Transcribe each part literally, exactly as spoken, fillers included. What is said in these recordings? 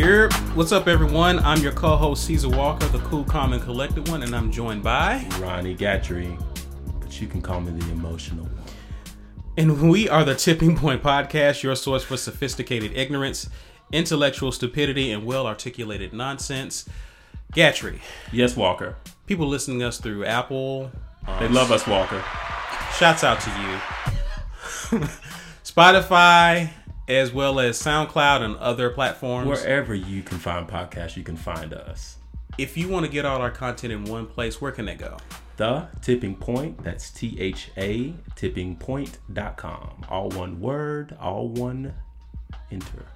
Here, what's up, everyone? I'm your co-host Caesar Walker, the cool, calm, and collected one, and I'm joined by Ronnie Gatry, but you can call me the emotional one. And we are the Tipping Point Podcast, your source for sophisticated ignorance, intellectual stupidity, and well-articulated nonsense. Gatry, yes, Walker. People listening to us through Apple, um, they love us, Walker. Shouts out to you. Spotify, as well as SoundCloud and other platforms. Wherever you can find podcasts, you can find us. If you want to get all our content in one place, where can they go? The Tipping Point. That's T H A tipping point dot com. All one word, all one enter.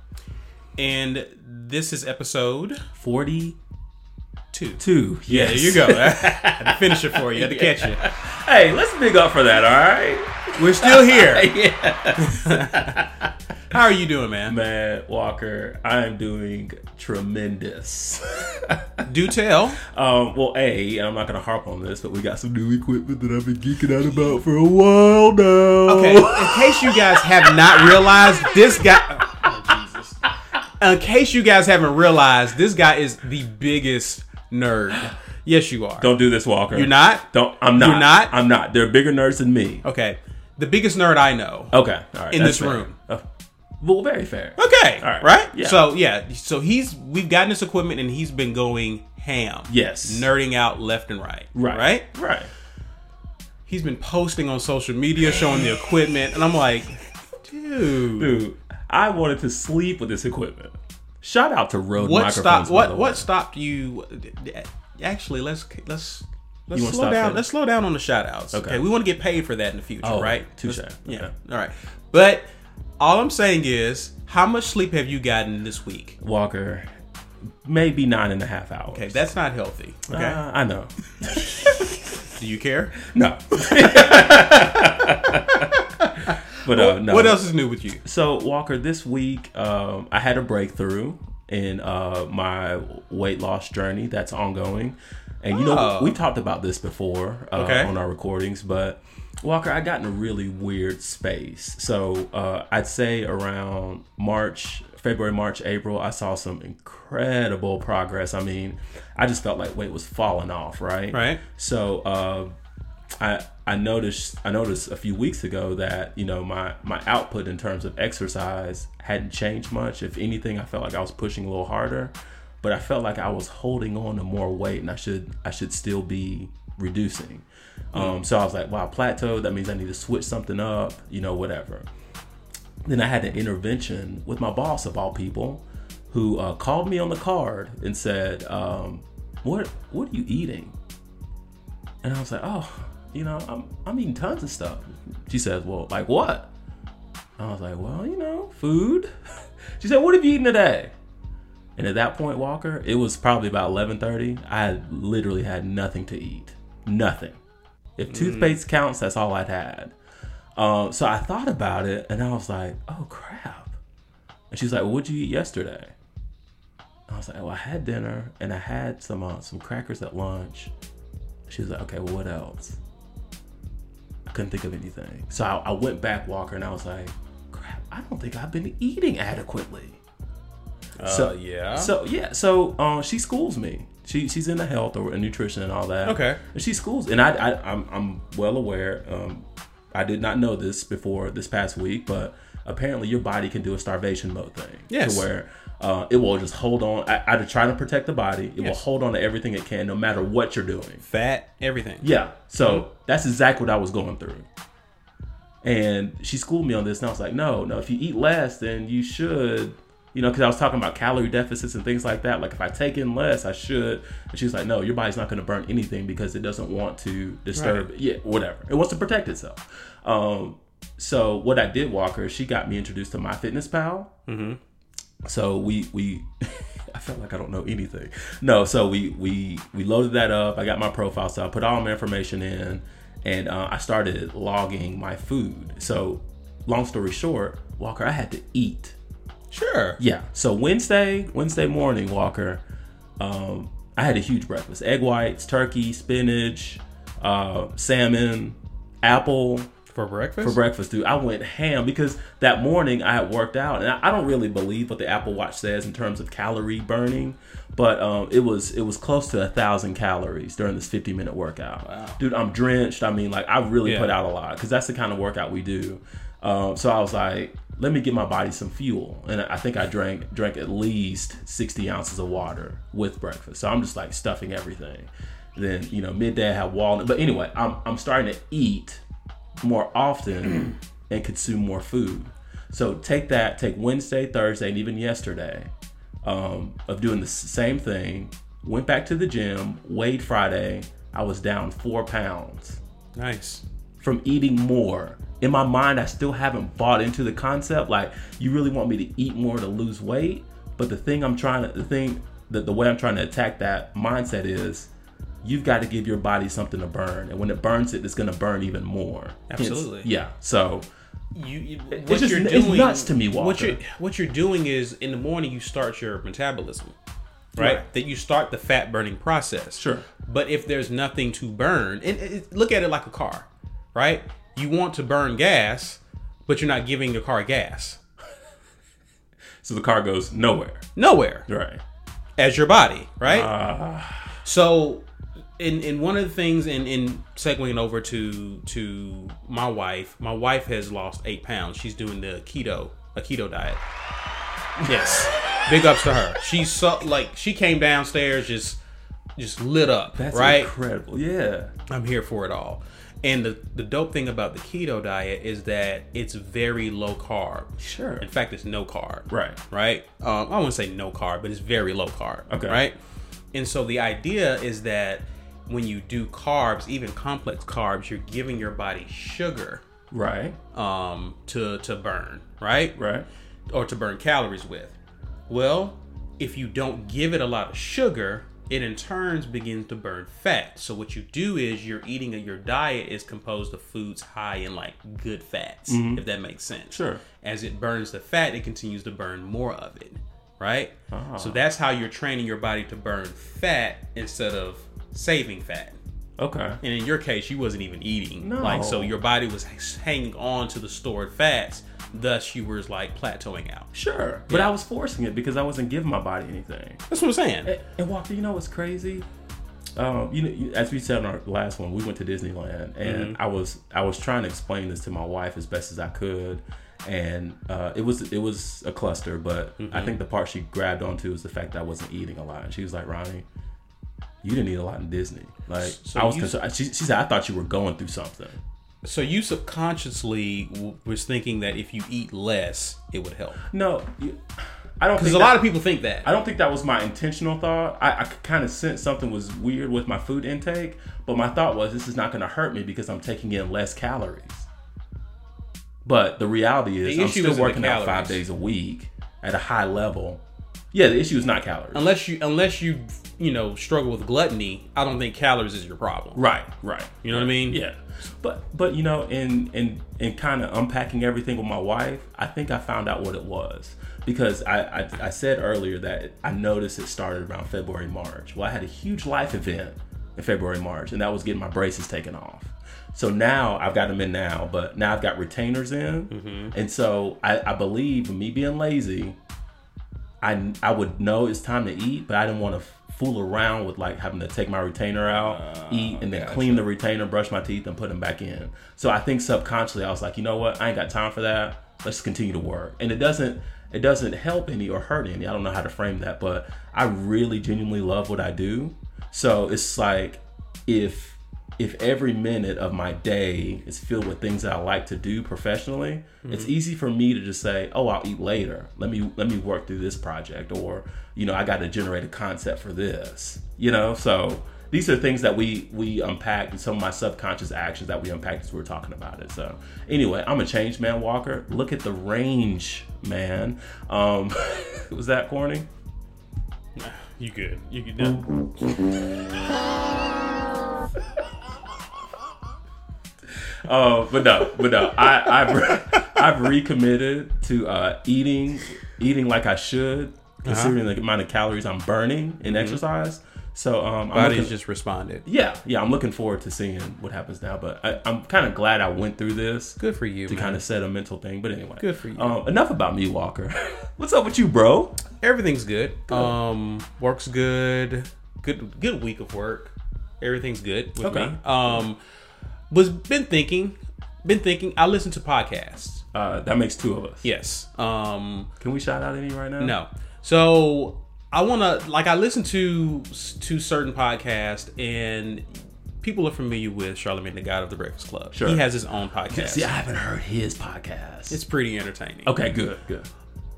And this is episode forty-two. Two. Yes. Yeah, there you go. I had to finish it for you. I had to catch you. Hey, let's big up for that, all right? We're still here. Yeah. How are you doing, man? Man, Walker, I am doing tremendous. Do tell. Um, well, A, and I'm not going to harp on this, but we got some new equipment that I've been geeking out about for a while now. Okay, in case you guys have not realized, this guy... Oh, Jesus. In case you guys haven't realized, this guy is the biggest nerd. Yes, you are. Don't do this, Walker. You're not? Don't. I'm not. You're not? I'm not. There are bigger nerds than me. Okay. The biggest nerd I know. Okay. All right. In this fair. room. Oh. Well, very fair. Okay. All right. Right? Yeah. So, yeah. So, he's, we've gotten this equipment and he's been going ham. Yes. Nerding out left and right. Right. Right? Right. He's been posting on social media, showing the equipment. And I'm like, dude. Dude, I wanted to sleep with this equipment. Shout out to Rode what microphones. Stopped, what what stopped you? Actually, let's let's let's slow down. That? Let's slow down on the shout outs. Okay. Okay. We want to get paid for that in the future, oh, right? Touche. Okay. Yeah. All right. But... all I'm saying is, how much sleep have you gotten this week? Walker, maybe nine and a half hours. Okay, that's not healthy. Okay, uh, I know. Do you care? No. But uh, no. What else is new with you? So, Walker, this week um, I had a breakthrough in uh, my weight loss journey that's ongoing. And, you oh. know, we, we talked about this before uh, okay. on our recordings, but... Walker, I got in a really weird space. So uh, I'd say around March, February, March, April, I saw some incredible progress. I mean, I just felt like weight was falling off, right? Right. So uh, I I noticed I noticed a few weeks ago that, you know, my my output in terms of exercise hadn't changed much. If anything, I felt like I was pushing a little harder, but I felt like I was holding on to more weight, and I should I should still be reducing. Um, so I was like, wow, plateaued. That means I need to switch something up, you know, whatever. Then I had an intervention with my boss, of all people, who uh, called me on the card and said, um, what, what are you eating? And I was like, oh, you know, I'm, I'm eating tons of stuff. She says, well, like what? I was like, well, you know, food. She said, what have you eaten today? And at that point, Walker, it was probably about eleven thirty. I literally had nothing to eat. Nothing. If toothpaste mm. counts, that's all I'd had. Um, so I thought about it, and I was like, oh, crap. And she's like, well, what'd you eat yesterday? I was like, well, I had dinner, and I had some uh, some crackers at lunch. She was like, okay, well, what else? I couldn't think of anything. So I, I went back, Walker, and I was like, crap, I don't think I've been eating adequately. Uh, so yeah. So yeah. So um, she schools me. She she's into health or nutrition and all that. Okay. And she schools, and I, I I'm I'm well aware. Um, I did not know this before this past week, but apparently your body can do a starvation mode thing. Yes. To where uh, it will just hold on. I, I try to protect the body. It yes. will hold on to everything it can, no matter what you're doing. Fat, everything. Yeah. So mm-hmm. that's exactly what I was going through. And she schooled me on this, and I was like, no, no. If you eat less, then you should. You know, because I was talking about calorie deficits and things like that. Like, if I take in less, I should. And she's like, no, your body's not going to burn anything because it doesn't want to disturb. Right. Yeah, whatever. It wants to protect itself. Um, so what I did, Walker, she got me introduced to MyFitnessPal. Mm-hmm. So we, we I felt like I don't know anything. No, so we, we, we loaded that up. I got my profile. So I put all my information in, and uh, I started logging my food. So long story short, Walker, I had to eat. Sure. Yeah. So Wednesday, Wednesday morning, Walker, um, I had a huge breakfast. Egg whites, turkey, spinach, uh, salmon, apple. For breakfast? For breakfast, dude. I went ham because that morning I had worked out. And I don't really believe what the Apple Watch says in terms of calorie burning. But um, it was it was close to one thousand calories during this fifty-minute workout. Wow. Dude, I'm drenched. I mean, like, I really yeah. put out a lot because that's the kind of workout we do. Um, so I was like, let me give my body some fuel. And I think I drank drank at least sixty ounces of water with breakfast. So I'm just, like, stuffing everything. Then, you know, midday I had walnut. But anyway, I'm I'm starting to eat more often and consume more food. So take that, take Wednesday, Thursday, and even yesterday um, of doing the same thing. Went back to the gym, weighed Friday. I was down four pounds. Nice. From eating more. In my mind, I still haven't bought into the concept. Like, you really want me to eat more to lose weight? But the thing I'm trying to, the thing that the way I'm trying to attack that mindset is, you've got to give your body something to burn. And when it burns it, it's going to burn even more. Absolutely. It's, yeah. So you, you what it's just, you're doing, it's nuts to me, Walter. What you're, what you're doing is in the morning, you start your metabolism, right? right? That you start the fat burning process. Sure. But if there's nothing to burn, and it, look at it like a car, right? You want to burn gas, but you're not giving your car gas. So the car goes nowhere. Nowhere. Right. As your body, right? Uh... So... And, and one of the things, and in, in segueing over to to my wife, my wife has lost eight pounds. She's doing the keto, a keto diet. Yes, big ups to her. She's so, like, she came downstairs just just lit up. That's right? Incredible. Yeah, I'm here for it all. And the the dope thing about the keto diet is that it's very low carb. Sure. In fact, it's no carb. Right. Right. Um, I wouldn't say no carb, but it's very low carb. Okay. Right. And so the idea is that when you do carbs, even complex carbs, you're giving your body sugar, right? Um, to to burn, right? Right. Or to burn calories with. Well, if you don't give it a lot of sugar, it in turn begins to burn fat. So what you do is you're eating a, your diet is composed of foods high in like good fats, mm-hmm. if that makes sense. Sure. As it burns the fat, it continues to burn more of it, right? Uh-huh. So that's how you're training your body to burn fat instead of saving fat. Okay. And in your case, you wasn't even eating. No. Like, so your body was hanging on to the stored fats, thus you were like plateauing out. Sure. But yeah. I was forcing it because I wasn't giving my body anything. That's what I'm saying. And, and Walker, you know what's crazy? Um, you know, as we said in our last one, we went to Disneyland, and mm-hmm. I was I was trying to explain this to my wife as best as I could, and uh, it was it was a cluster. But mm-hmm. I think the part she grabbed onto is the fact that I wasn't eating a lot, and she was like, Ronnie, you didn't eat a lot in Disney. Like, so I was you, concerned. She, she said, I thought you were going through something. So you subconsciously w- was thinking that if you eat less, it would help. No, you, I don't think. Because a lot of people think that. I don't think that was my intentional thought. I, I kind of sensed something was weird with my food intake, but my thought was, this is not going to hurt me because I'm taking in less calories. But the reality is, the I'm still working out five days a week at a high level. Yeah, the issue is not calories. Unless you, unless you, you know, struggle with gluttony, I don't think calories is your problem. Right, right. You know what I mean? Yeah. But, but you know, in in, in kind of unpacking everything with my wife, I think I found out what it was. Because I, I, I said earlier that I noticed it started around February, March. Well, I had a huge life event in February, March, and that was getting my braces taken off. So now I've got them in now, but now I've got retainers in. Mm-hmm. And so I, I believe me being lazy, I, I would know it's time to eat, but I didn't want to f- fool around with like having to take my retainer out, uh, eat, and then gotcha. Clean the retainer, brush my teeth, and put them back in. So I think subconsciously I was like, you know what? I ain't got time for that. Let's continue to work. And it doesn't it doesn't help any or hurt any. I don't know how to frame that, but I really genuinely love what I do. So it's like if if every minute of my day is filled with things that I like to do professionally, mm-hmm. it's easy for me to just say, oh, I'll eat later. Let me let me work through this project, or, you know, I got to generate a concept for this, you know? So these are things that we, we unpacked, and some of my subconscious actions that we unpacked as we were talking about it. So anyway, I'm a changed man, Walker. Look at the range, man. Um, was that corny? You good. You good. No. Oh, but no, but no. I, I've re- I've recommitted to uh, eating eating like I should, considering uh-huh. the amount of calories I'm burning in mm-hmm. exercise. So um, bodies looking, just responded. Yeah, yeah. I'm looking forward to seeing what happens now. But I, I'm kind of glad I went through this. Good for you. To kind of set a mental thing. But anyway, good for you. Um, enough about me, Walker. What's up with you, bro? Everything's good. good. Um, work's good. Good, good week of work. Everything's good with okay. me. Um, was been thinking, been thinking. I listen to podcasts. Uh, that makes two of us. Yes. Um, can we shout out any right now? No. So. I want to, like, I listen to to certain podcasts, and people are familiar with Charlamagne Tha God of The Breakfast Club. Sure. He has his own podcast. See, I haven't heard his podcast. It's pretty entertaining. Okay, good, good.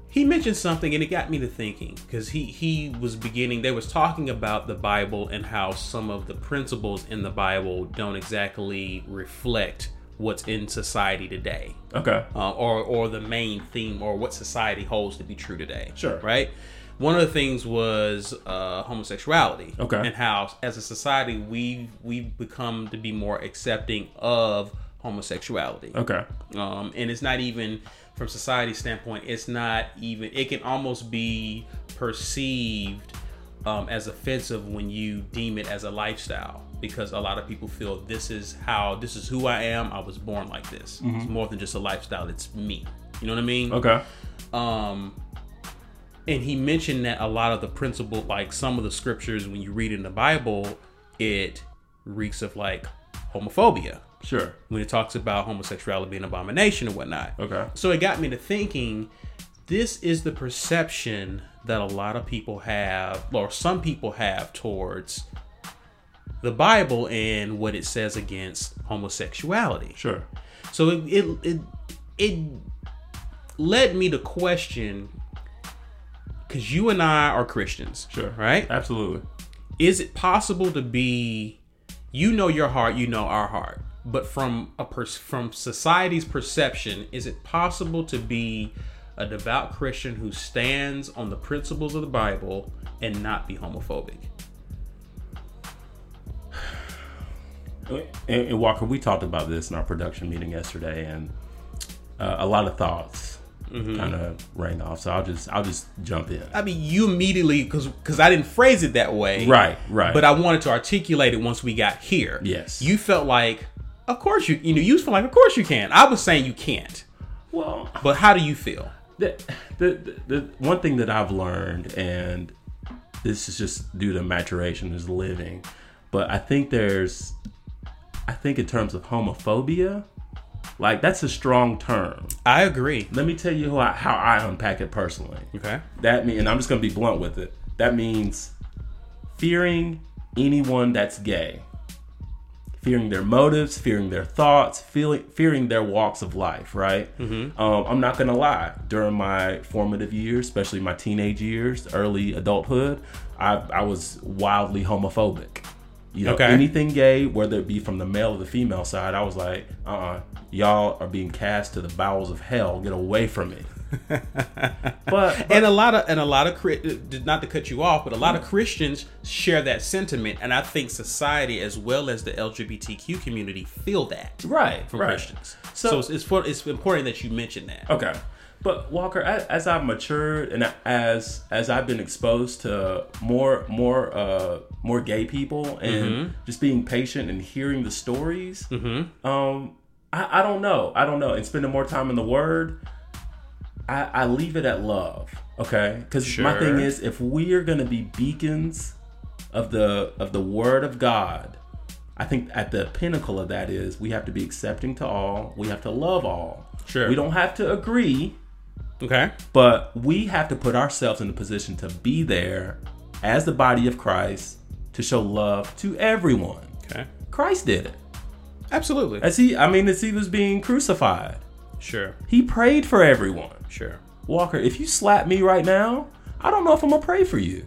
He mentioned something, and it got me to thinking, because he, he was beginning, they was talking about the Bible and how some of the principles in the Bible don't exactly reflect what's in society today. Okay. Uh, or, or the main theme, or what society holds to be true today. Sure. Right? One of the things was uh, homosexuality, okay, and how, as a society, we we've become to be more accepting of homosexuality. Okay, um, and it's not even from society's standpoint; it's not even. It can almost be perceived um, as offensive when you deem it as a lifestyle, because a lot of people feel this is how, this is who I am. I was born like this. Mm-hmm. It's more than just a lifestyle; it's me. You know what I mean? Okay. Um. And he mentioned that a lot of the principle, like some of the scriptures, when you read in the Bible, it reeks of like homophobia. Sure. When it talks about homosexuality being an abomination and whatnot. Okay. So it got me to thinking, this is the perception that a lot of people have, or some people have, towards the Bible and what it says against homosexuality. Sure. So it it it, it led me to question. Because you and I are Christians. Sure. Right? Absolutely. Is it possible to be, you know your heart, you know our heart, but from a pers- from society's perception, is it possible to be a devout Christian who stands on the principles of the Bible and not be homophobic? And, and Walker, we talked about this in our production meeting yesterday, and uh, a lot of thoughts. Mm-hmm. Kind of rang off, so I'll just I'll just jump in. I mean, you immediately, because because I didn't phrase it that way, right, right. But I wanted to articulate it once we got here. Yes, you felt like, of course you you know you felt like, of course you can. I was saying you can't. Well, but how do you feel? The the, the, the one thing that I've learned, and this is just due to maturation, is living. But I think there's, I think in terms of homophobia. Like, that's a strong term. I agree. Let me tell you how I, how I unpack it personally. Okay. That mean, and I'm just going to be blunt with it. That means fearing anyone that's gay. Fearing their motives, fearing their thoughts, feeling, fearing their walks of life, right? Mm-hmm. Um, I'm not going to lie. During my formative years, especially my teenage years, early adulthood, I, I was wildly homophobic. You know, okay. Anything gay, whether it be from the male or the female side, I was like, uh-uh, y'all are being cast to the bowels of hell. Get away from me. but, but and a lot of and a lot of not to cut you off, but a lot of Christians share that sentiment, and I think society as well as the L G B T Q community feel that right from right. Christians. So, so it's, it's for, it's important that you mention that. Okay, but Walker, as, as I've matured and as as I've been exposed to more more. Uh, more gay people and mm-hmm. just being patient and hearing the stories. Mm-hmm. Um, I, I don't know. I don't know. And spending more time in the word, I, I leave it at love. Okay. Because sure. my thing is, if we are going to be beacons of the, of the word of God, I think at the pinnacle of that is we have to be accepting to all. We have to love all. Sure. We don't have to agree. Okay. But we have to put ourselves in the position to be there as the body of Christ, to show love to everyone. Okay. Christ did it. Absolutely. As he, I mean, as he was being crucified. Sure. He prayed for everyone. Sure. Walker, if you slap me right now, I don't know if I'm going to pray for you.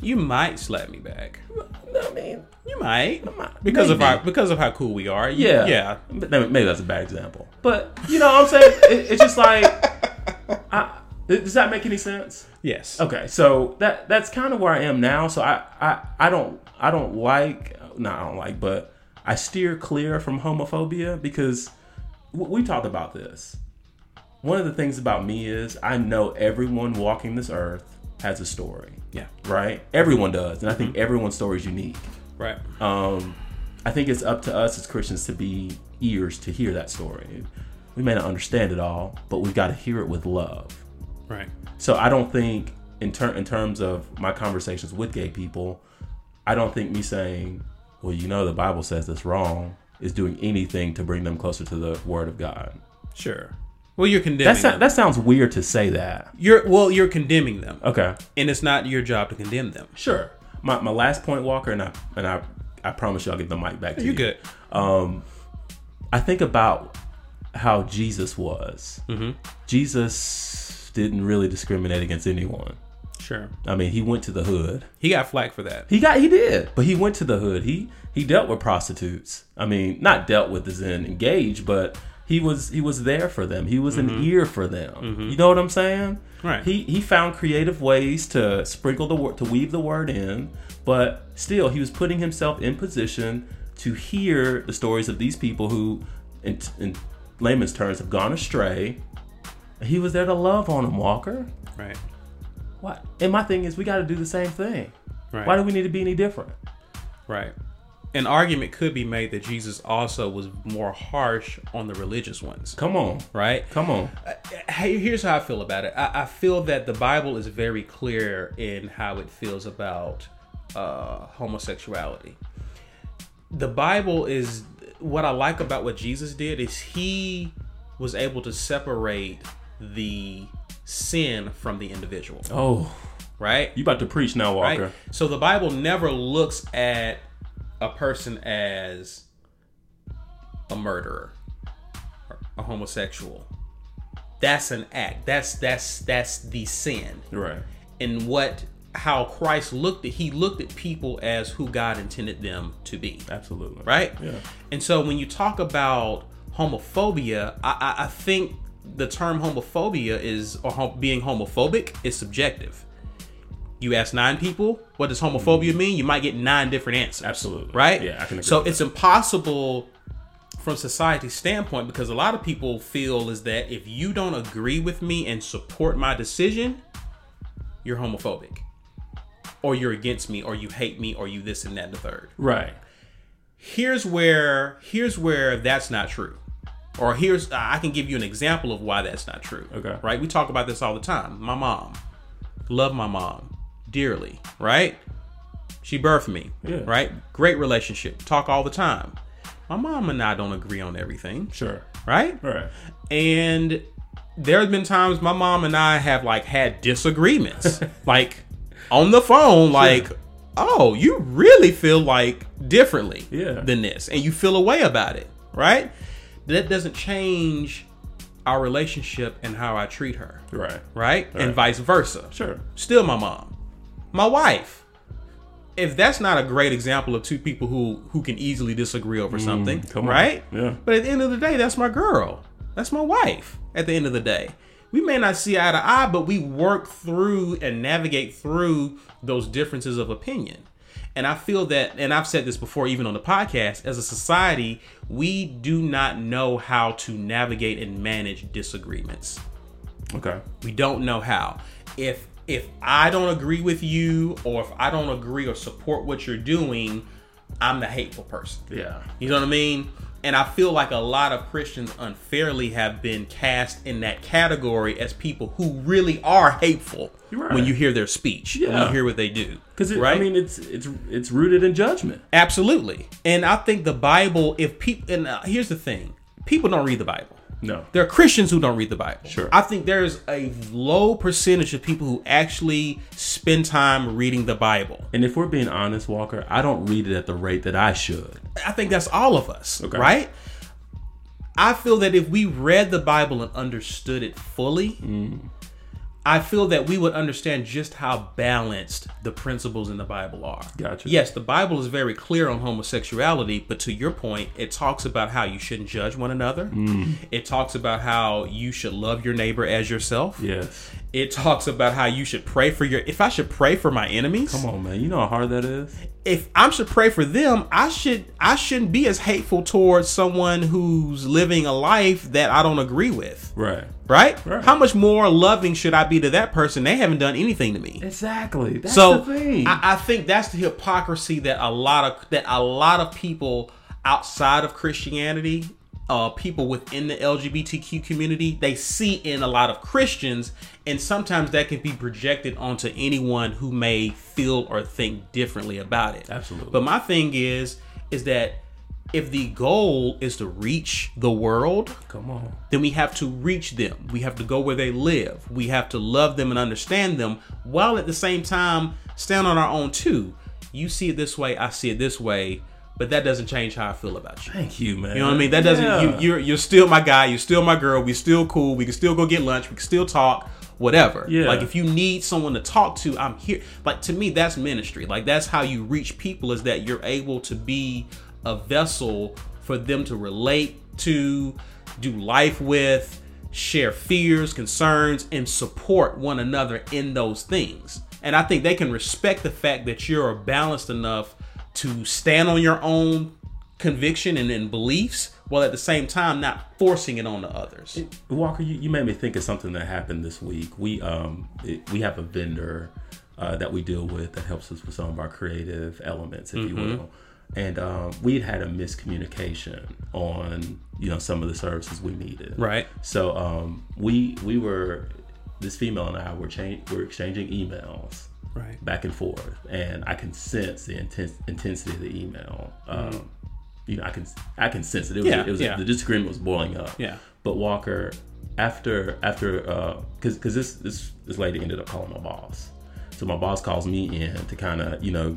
You might slap me back. I mean, you might. I might. Because maybe. of our, because of how cool we are. You, yeah. Yeah. Maybe that's a bad example. But, you know what I'm saying? it, it's just like, I, does that make any sense? Yes. Okay. So that that's kind of where I am now. So I, I, I don't I don't like no I don't like but I steer clear from homophobia because we talked about this. One of the things about me is I know everyone walking this earth has a story. Yeah. Right? Everyone does. And I think everyone's story is unique. Right. Um, I think it's up to us as Christians to be ears to hear that story. We may not understand it all, but we've got to hear it with love. Right. So I don't think, in, ter- in terms of my conversations with gay people, I don't think me saying, well, you know, the Bible says it's wrong, is doing anything to bring them closer to the Word of God. Sure. Well, you're condemning that so- them. That sounds weird to say that. You're Well, you're condemning them. Okay. And it's not your job to condemn them. Sure. My my last point, Walker, and I and I, I promise you I'll get the mic back to you. You're good. Um, I think about how Jesus was. Mm-hmm. Jesus didn't really discriminate against anyone. Sure. I mean, he went to the hood. He got flack for that. He got, he did. But he went to the hood. He he dealt with prostitutes. I mean, not dealt with as in engaged, but he was he was there for them. He was mm-hmm. an ear for them. Mm-hmm. You know what I'm saying? Right. He he found creative ways to sprinkle the word, to weave the word in, but still he was putting himself in position to hear the stories of these people who, in, in layman's terms, have gone astray. He was there to love on them, Walker. Right. Why? And my thing is, we got to do the same thing. Right. Why do we need to be any different? Right. An argument could be made that Jesus also was more harsh on the religious ones. Come on. Right? Come on. Hey, here's how I feel about it. I, I feel that the Bible is very clear in how it feels about uh, homosexuality. The Bible is... What I like about what Jesus did is he was able to separate the sin from the individual. Oh. Right? You about to preach now, Walker. Right? So the Bible never looks at a person as a murderer, a homosexual. That's an act. That's that's that's the sin. Right. And what how Christ looked at he looked at people as who God intended them to be. Absolutely. Right? Yeah. And so when you talk about homophobia, I, I, I think the term homophobia is or hom- being homophobic is subjective. You ask nine people, what does homophobia mean? You might get nine different answers. Absolutely. Right? Yeah, I can agree. So it's that. Impossible from society's standpoint, because a lot of people feel is that if you don't agree with me and support my decision, you're homophobic. Or you're against me, or you hate me, or you this and that and the third. Right. Here's where here's where that's not true. Or here's I can give you an example of why that's not true. Okay. Right? We talk about this all the time. My mom. Love my mom. Dearly, right? She birthed me, yeah. Right? Great relationship. Talk all the time. My mom and I don't agree on everything. Sure. Right? Right. And there have been times my mom and I have like had disagreements. Like on the phone, like, sure. Oh, you really feel like differently yeah. than this. And you feel a way about it, right? That doesn't change our relationship and how I treat her. Right. Right? Right. And vice versa. Sure. Still my mom. My wife. If that's not a great example of two people who, who can easily disagree over something, mm, right? Yeah. But at the end of the day, that's my girl. That's my wife. At the end of the day, we may not see eye to eye, but we work through and navigate through those differences of opinion. And I feel that, and I've said this before, even on the podcast, as a society, we do not know how to navigate and manage disagreements. Okay. We don't know how. If If I don't agree with you, or if I don't agree or support what you're doing, I'm the hateful person. Yeah. You know what I mean? And I feel like a lot of Christians unfairly have been cast in that category as people who really are hateful right. when you hear their speech, yeah. when you hear what they do. Because, right? I mean, it's it's it's rooted in judgment. Absolutely. And I think the Bible, if people, and uh, here's the thing, people don't read the Bible. No. There are Christians who don't read the Bible. Sure. I think there's a low percentage of people who actually spend time reading the Bible. And if we're being honest, Walker, I don't read it at the rate that I should. I think that's all of us, okay. Right? I feel that if we read the Bible and understood it fully, mm. I feel that we would understand just how balanced the principles in the Bible are. Gotcha. Yes, the Bible is very clear on homosexuality, but to your point, it talks about how you shouldn't judge one another. Mm. It talks about how you should love your neighbor as yourself. Yes. It talks about how you should pray for your... If I should pray for my enemies... Come on, man. You know how hard that is. If I should pray for them, I, should, I shouldn't be as hateful towards someone who's living a life that I don't agree with. Right. Right? Right. How much more loving should I be to that person? They haven't done anything to me. Exactly. That's so the thing. I, I think that's the hypocrisy that a lot of, that a lot of people outside of Christianity... Uh, people within the L G B T Q community, they see in a lot of Christians, and sometimes that can be projected onto anyone who may feel or think differently about it. Absolutely. But my thing is, is that if the goal is to reach the world, come on, then we have to reach them. We have to go where they live. We have to love them and understand them, while at the same time stand on our own too. You see it this way, I see it this way. But that doesn't change how I feel about you. Thank you, man. You know what I mean? That doesn't... Yeah. You, you're you're still my guy. You're still my girl. We're still cool. We can still go get lunch. We can still talk. Whatever. Yeah. Like, if you need someone to talk to, I'm here. Like, to me, that's ministry. Like, that's how you reach people, is that you're able to be a vessel for them to relate to, do life with, share fears, concerns, and support one another in those things. And I think they can respect the fact that you're balanced enough to stand on your own conviction and, and beliefs, while at the same time not forcing it on to others. It, Walker, you, you made me think of something that happened this week. We um it, we have a vendor uh, that we deal with that helps us with some of our creative elements, if mm-hmm. you will. And um, we'd had a miscommunication on you know some of the services we needed. Right. So um we we were this female and I were change were exchanging emails. Right. Back and forth, and I can sense the intense, intensity of the email. Um, mm. You know, I can I can sense it. It was, yeah, it was yeah. The disagreement was boiling up. Yeah. But Walker, after after because uh, because this, this this lady ended up calling my boss, so my boss calls me in to kind of you know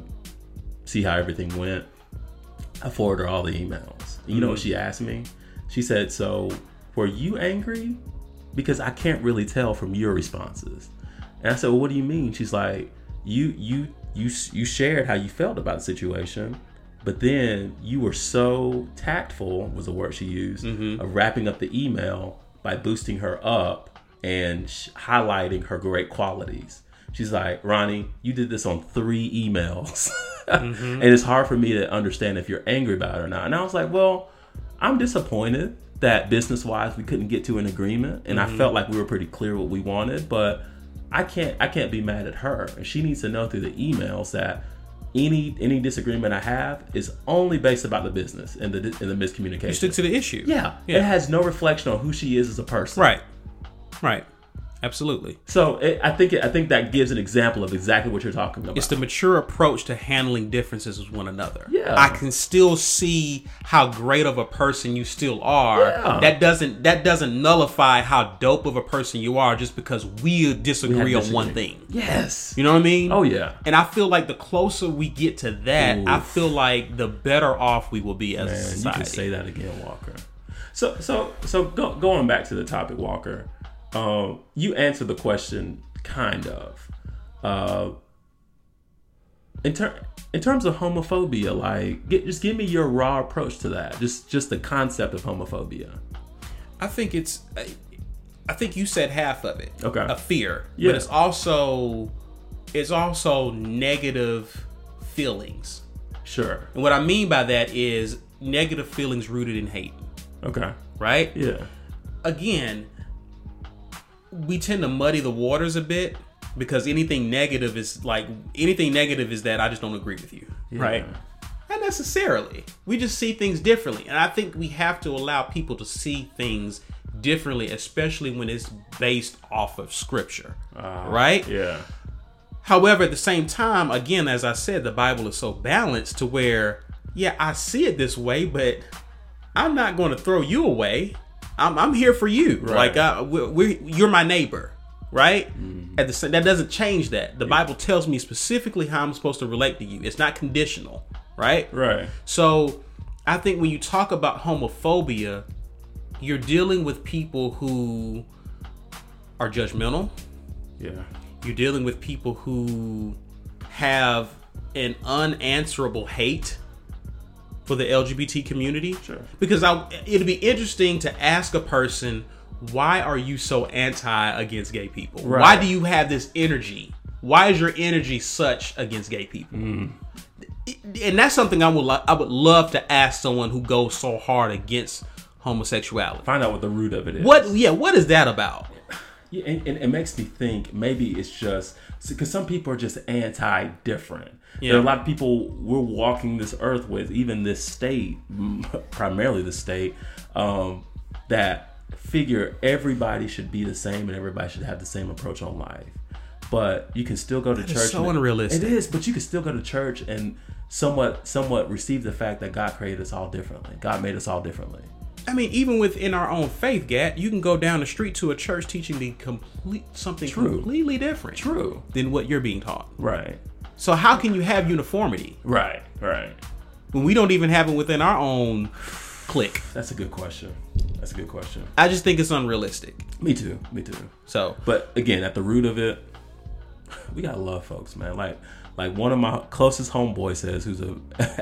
see how everything went. I forwarded her all the emails. You mm. know what she asked me? She said, "So were you angry? Because I can't really tell from your responses." And I said, "Well, what do you mean?" She's like, You you you you shared how you felt about the situation, but then you were so tactful, was the word she used, mm-hmm. of wrapping up the email by boosting her up and sh- highlighting her great qualities. She's like, "Ronnie, you did this on three emails, mm-hmm. and it's hard for me to understand if you're angry about it or not." And I was like, "Well, I'm disappointed that business-wise we couldn't get to an agreement, and mm-hmm. I felt like we were pretty clear what we wanted, but." I can't I can't be mad at her, and she needs to know through the emails that any any disagreement I have is only based about the business and the and the miscommunication. You stick to the issue. Yeah. yeah. It has no reflection on who she is as a person. Right. Right. Absolutely. So it, I think it, I think that gives an example of exactly what you're talking about. It's the mature approach to handling differences with one another. Yeah. I can still see how great of a person you still are. Yeah. That doesn't that doesn't nullify how dope of a person you are just because we disagree, we disagree. on one thing. Yes. You know what I mean? Oh yeah. And I feel like the closer we get to that, ooh. I feel like the better off we will be as Man, a society. You can say that again, Walker. So so so go, going back to the topic, Walker. Um, you answer the question, kind of. Uh, in, ter- in terms of homophobia, like, get, just give me your raw approach to that. Just, just the concept of homophobia. I think it's. I think you said half of it. Okay. A fear, yeah. But it's also, it's also negative feelings. Sure. And what I mean by that is negative feelings rooted in hate. Okay. Right? Yeah. Again. We tend to muddy the waters a bit because anything negative is like anything negative is that I just don't agree with you, yeah. right? Not necessarily. We just see things differently. And I think we have to allow people to see things differently, especially when it's based off of scripture, uh, right? Yeah. However, at the same time, again, as I said, the Bible is so balanced to where, yeah, I see it this way, but I'm not going to throw you away. I'm I'm here for you. Right. Like I, we're, we're, you're my neighbor, right? Mm. At the that doesn't change that. The yeah. Bible tells me specifically how I'm supposed to relate to you. It's not conditional, right? Right. So I think when you talk about homophobia, you're dealing with people who are judgmental. Yeah. You're dealing with people who have an unanswerable hate for the L G B T community, sure. because I, it'd be interesting to ask a person why are you so anti against gay people? Right. Why do you have this energy? Why is your energy such against gay people? Mm. And that's something I would lo- I would love to ask someone who goes so hard against homosexuality. Find out what the root of it is. What? Yeah, what is that about? Yeah, and, and it makes me think maybe it's just because some people are just anti-different. Yeah. There are a lot of people we're walking this earth with, even this state, primarily the state, um, that figure everybody should be the same and everybody should have the same approach on life. But you can still go to that church. It's so and unrealistic. It is, but you can still go to church and somewhat, somewhat receive the fact that God created us all differently. God made us all differently. I mean, even within our own faith, Gat, you can go down the street to a church teaching the complete something True. completely different True. than what you're being taught. Right. So how can you have uniformity? Right, right. When we don't even have it within our own clique. That's a good question. That's a good question. I just think it's unrealistic. Me too. Me too. So, but again, at the root of it, we gotta love folks, man. Like, like one of my closest homeboys says, who's a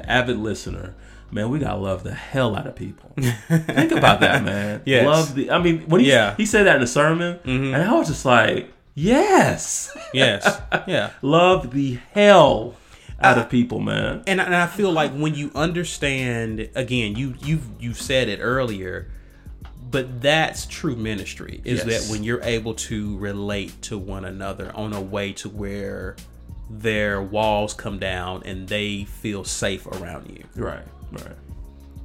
avid listener. Man, we gotta love the hell out of people. Think about that, man. Yes. Love the. I mean, when he yeah. he said that in a sermon, mm-hmm. and I was just like, yes, yes, yeah. Love the hell out I, of people, man. And and I feel like when you understand, again, you you you said it earlier, but that's true ministry. Is yes. that when you're able to relate to one another on a way to where their walls come down and they feel safe around you, right? Right.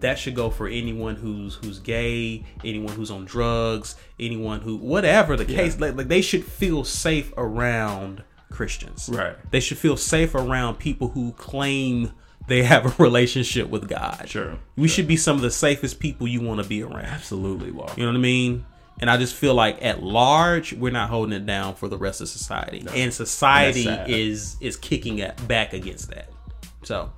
That should go for anyone who's who's gay, anyone who's on drugs, anyone who whatever the case. Yeah. Like, like they should feel safe around Christians. Right. They should feel safe around people who claim they have a relationship with God. Sure. We sure. should be some of the safest people you want to be around. Absolutely, Walker. You know what I mean? And I just feel like at large, we're not holding it down for the rest of society, no. and society is is kicking at, back against that. So.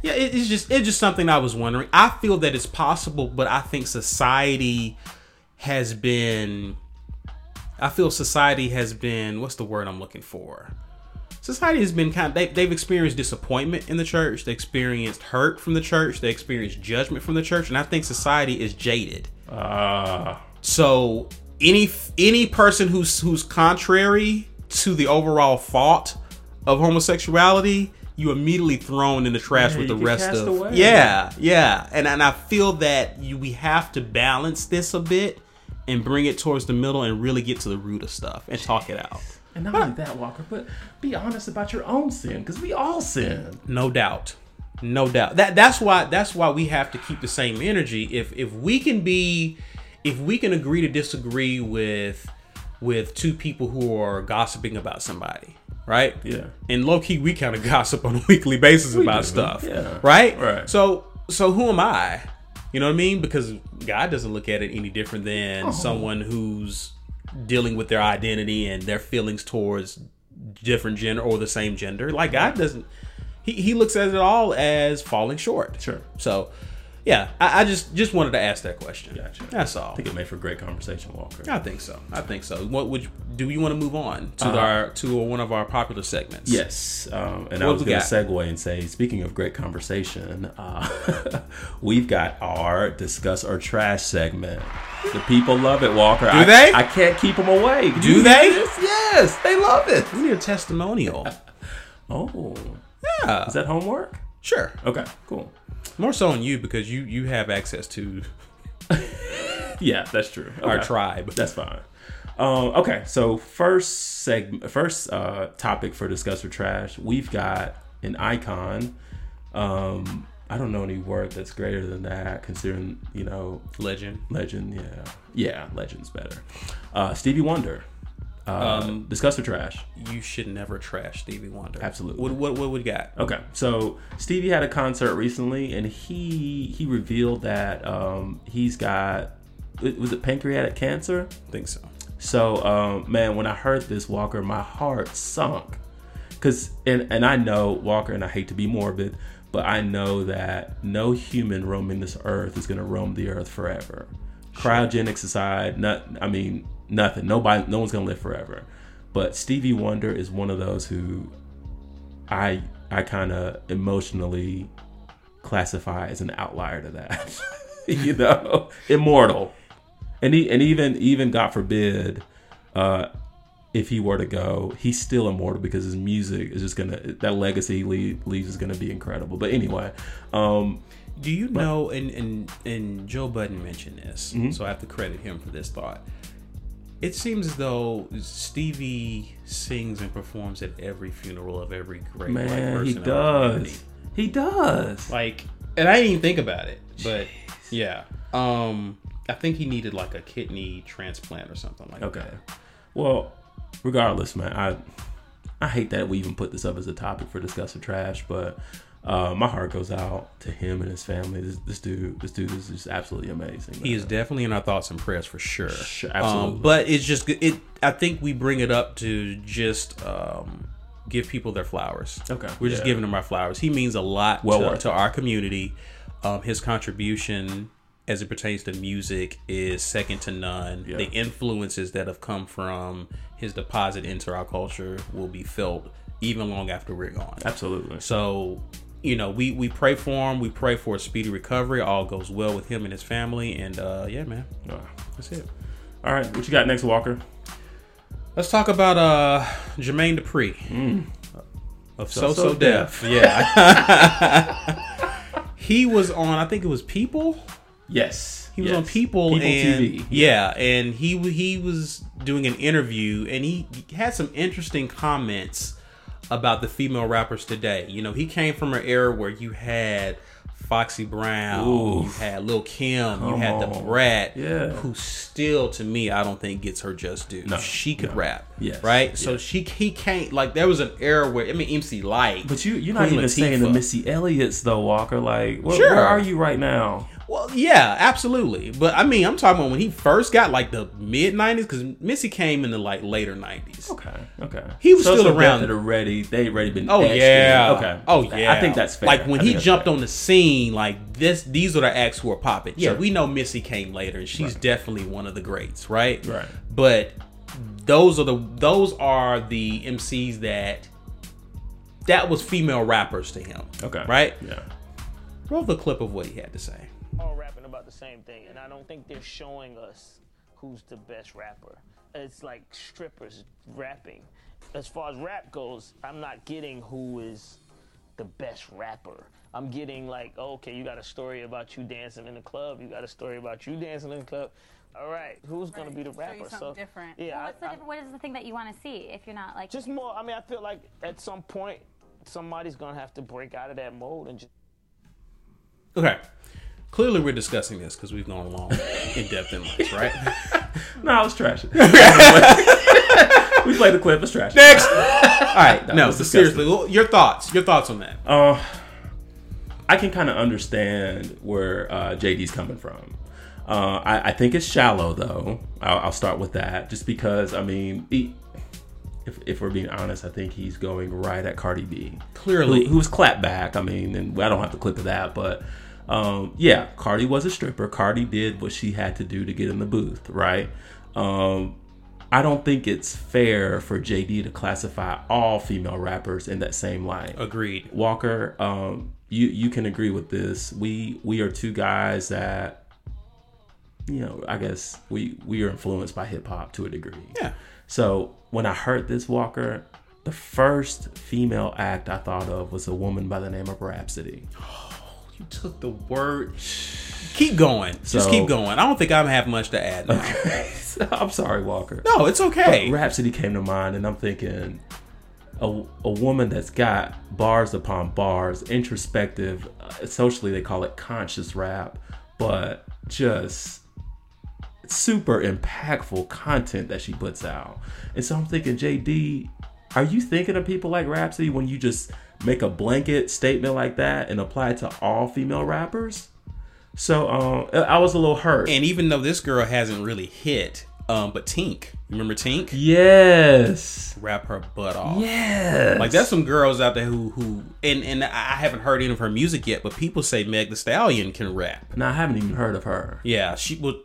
Yeah, it's just it's just something I was wondering. I feel that it's possible, but I think society has been. I feel society has been. What's the word I'm looking for? Society has been kind of. They, they've experienced disappointment in the church. They experienced hurt from the church. They experienced judgment from the church, and I think society is jaded. Ah. Uh. So any any person who's who's contrary to the overall thought of homosexuality. You immediately thrown in the trash yeah, with the rest of away. yeah, yeah, and and I feel that you, we have to balance this a bit and bring it towards the middle and really get to the root of stuff and talk it out. And not but, only that, Walker, but be honest about your own sin because we all sin, no doubt, no doubt. That that's why that's why we have to keep the same energy. If if we can be, if we can agree to disagree with with two people who are gossiping about somebody. Right? Yeah. And low key, we kind of gossip on a weekly basis we about do. stuff. Yeah. Right? Right. So, so who am I? You know what I mean? Because God doesn't look at it any different than oh. someone who's dealing with their identity and their feelings towards different gender or the same gender. Like God doesn't, he, he looks at it all as falling short. Sure. So yeah, I, I just, just wanted to ask that question. Gotcha. That's all. I think it made for a great conversation, Walker. I think so. I think so. What would you, do you want to move on to uh, our to one of our popular segments? Yes. Um, and what I was going to segue and say, speaking of great conversation, uh, we've got our Discuss or Trash segment. The people love it, Walker. Do I, they? I can't keep them away. Do, do they? Yes, yes, they love it. We need a testimonial. Oh. Yeah. Is that homework? Sure. Okay, cool. More so on you because you you have access to yeah, that's true. Okay. Our tribe. That's fine. Um, okay, so first segment, first uh, topic for Discuss or Trash, we've got an icon. Um, I don't know any word that's greater than that, considering you know legend, legend. Yeah, yeah, legend's better. Uh, Stevie Wonder. Uh, um, discuss or trash. You should never trash Stevie Wonder. Absolutely. What what what we got? Okay, so Stevie had a concert recently, and he he revealed that um, he's got was it pancreatic cancer? I think so. So um, man, when I heard this, Walker, my heart sunk. Cause and and I know Walker, and I hate to be morbid, but I know that no human roaming this earth is gonna roam the earth forever. Sure. Cryogenics aside, not I mean. Nothing. Nobody. No one's gonna live forever. But Stevie Wonder is one of those who I I kind of emotionally classify as an outlier to that. You know, immortal. And he, and even even God forbid, uh, if he were to go, he's still immortal because his music is just gonna, that legacy he leaves is gonna be incredible. But anyway, um, do you but, know? And and and Joe Budden mentioned this, mm-hmm. so I have to credit him for this thought. It seems as though Stevie sings and performs at every funeral of every great man, white person. He does. He does. Like, and I didn't even think about it, but Jeez. yeah. Um, I think he needed like a kidney transplant or something like okay. that. Okay. Well, regardless, man, I I hate that we even put this up as a topic for discussing trash, but uh, my heart goes out to him and his family. This, this dude, this dude is just absolutely amazing. Man. He is definitely in our thoughts and prayers for sure. sure absolutely. Um, but it's just it. I think we bring it up to just um, give people their flowers. Okay. We're yeah. just giving them our flowers. He means a lot well, to, well. to our community. Um, his contribution, as it pertains to music, is second to none. Yeah. The influences that have come from his deposit into our culture will be felt even long after we're gone. Absolutely. So, you know, we, we pray for him. We pray for a speedy recovery. All goes well with him and his family. And uh, yeah, man, uh, that's it. All right. What you got next, Walker? Let's talk about uh, Jermaine Dupri mm. of So So, so, so Deaf. Deaf. Yeah. He was on, I think it was People. Yes, he was yes. on People, People and T V. Yeah, and he he was doing an interview, and he had some interesting comments about the female rappers today. You know, he came from an era where you had Foxy Brown, Oof. you had Lil Kim, Come you had The Brat, yeah. who still, to me, I don't think gets her just due. No, she could no. rap, yes. right? Yes. So she he can't, like, there was an era where, I mean, M C Light. But you, you're not Queen even Latifah. Saying the Missy Elliott's, though, Walker. Like, where, sure. where are you right now? Well, yeah, absolutely. But, I mean, I'm talking about when he first got, like, the mid-nineties, because Missy came in the, like, later nineties. Okay, okay. He was so still so around. Already, they already been Oh, extra. yeah. Okay. Oh, yeah. I think that's fair. Like, when I he jumped fair. on the scene, like, this, these are the acts who are popping. Yeah, sure. We know Missy came later, and she's right. definitely one of the greats, right? Right. But those are the those are the M Cs that, that was female rappers to him. Okay. Right? Yeah. Roll the clip of what he had to say. All rapping about the same thing, and I don't think they're showing us who's the best rapper. It's like strippers rapping. As far as rap goes, I'm not getting who is the best rapper. I'm getting like, oh, okay, you got a story about you dancing in the club. You got a story about you dancing in the club. All right, who's right. going to be the rapper? So, different. Yeah, well, what's I, the different, what is the thing that you want to see if you're not like... Just more, I mean, I feel like at some point, somebody's going to have to break out of that mode and just... Okay. Clearly, we're discussing this because we've gone long in depth in life, right? No, I was trashing. We played the clip, it's trash. Next! All right, no, no seriously, well, your thoughts. Your thoughts on that. Uh, I can kind of understand where uh, J D's coming from. Uh, I, I think it's shallow, though. I'll, I'll start with that. Just because, I mean... He, If, if we're being honest, I think he's going right at Cardi B. Clearly. Who, who's clapped back. I mean, and I don't have to clip of that, but um, yeah, Cardi was a stripper. Cardi did what she had to do to get in the booth, right? Um, I don't think it's fair for J D to classify all female rappers in that same light. Agreed. Walker, um, you, you can agree with this. We we are two guys that, you know, I guess we, we are influenced by hip-hop to a degree. Yeah. So when I heard this, Walker, the first female act I thought of was a woman by the name of Rhapsody. Oh, you took the word. Keep going. So, Just keep going. I don't think I have much to add now. Okay. I'm sorry, Walker. No, it's okay. But Rhapsody came to mind, and I'm thinking a, a woman that's got bars upon bars, introspective, uh, socially they call it conscious rap, but just... super impactful content that she puts out. And so I'm thinking, J D, are you thinking of people like Rhapsody when you just make a blanket statement like that and apply it to all female rappers? So um, I was a little hurt. And even though this girl hasn't really hit, um, but Tink, remember Tink? Yes. Rap her butt off. Yes. Like there's some girls out there who, who and, and I haven't heard any of her music yet, but people say Meg Thee Stallion can rap. No, I haven't even heard of her. Yeah, she will...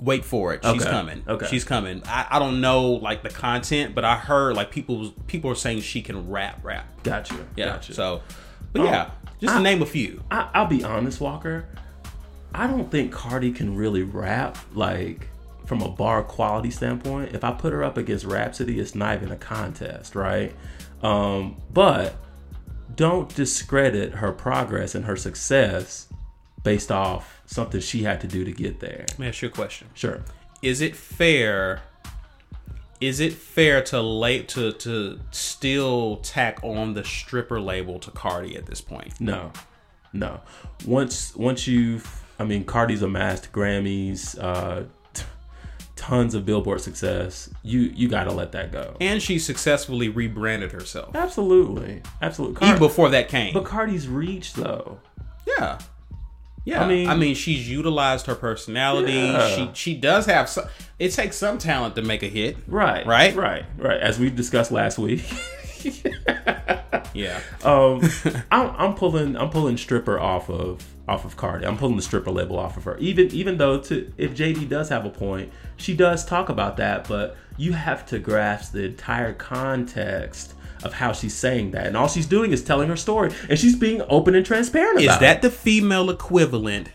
Wait for it. She's okay. coming. Okay. She's coming. I, I don't know like the content, but I heard like people people are saying she can rap rap. Gotcha. Yeah. Gotcha. So, but um, yeah, just I, to name a few. I, I'll be honest, Walker. I don't think Cardi can really rap, like, from a bar quality standpoint. If I put her up against Rhapsody, it's not even a contest, right? Um, but don't discredit her progress and her success based off something she had to do to get there. Let me ask you a question. Sure. Is it fair... Is it fair to late to to still tack on the stripper label to Cardi at this point? No, no. Once once you've, I mean, Cardi's amassed Grammys, uh, t- tons of Billboard success. You you got to let that go. And she successfully rebranded herself. Absolutely, absolutely. Card- Even before that came. But Cardi's reach, though. Yeah. Yeah, I mean, I mean, she's utilized her personality. Yeah. She she does have some. It takes some talent to make a hit, right? Right, right, right. As we discussed last week. Yeah, um, I'm, I'm pulling I'm pulling stripper off of off of Cardi. I'm pulling the stripper label off of her. Even even though to, if J D does have a point, she does talk about that. But you have to grasp the entire context of how she's saying that, and all she's doing is telling her story, and she's being open and transparent about it. Is that the female equivalent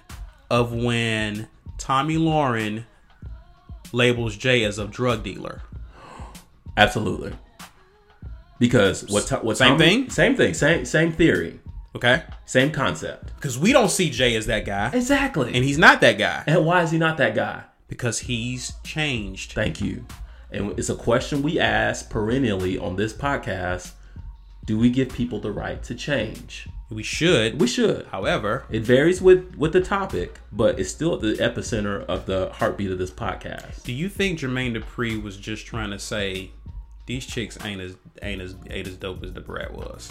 of when Tommy Lauren labels Jay as a drug dealer? Absolutely. Because what? what same Tommy, thing. Same thing. Same same theory. Okay. Same concept. Because we don't see Jay as that guy. Exactly. And he's not that guy. And why is he not that guy? Because he's changed. Thank you. And it's a question we ask perennially on this podcast. Do we give people the right to change? We should. We should. However, it varies with, with the topic, but it's still at the epicenter of the heartbeat of this podcast. Do you think Jermaine Dupri was just trying to say these chicks ain't as ain't as ain't as dope as the Brat was?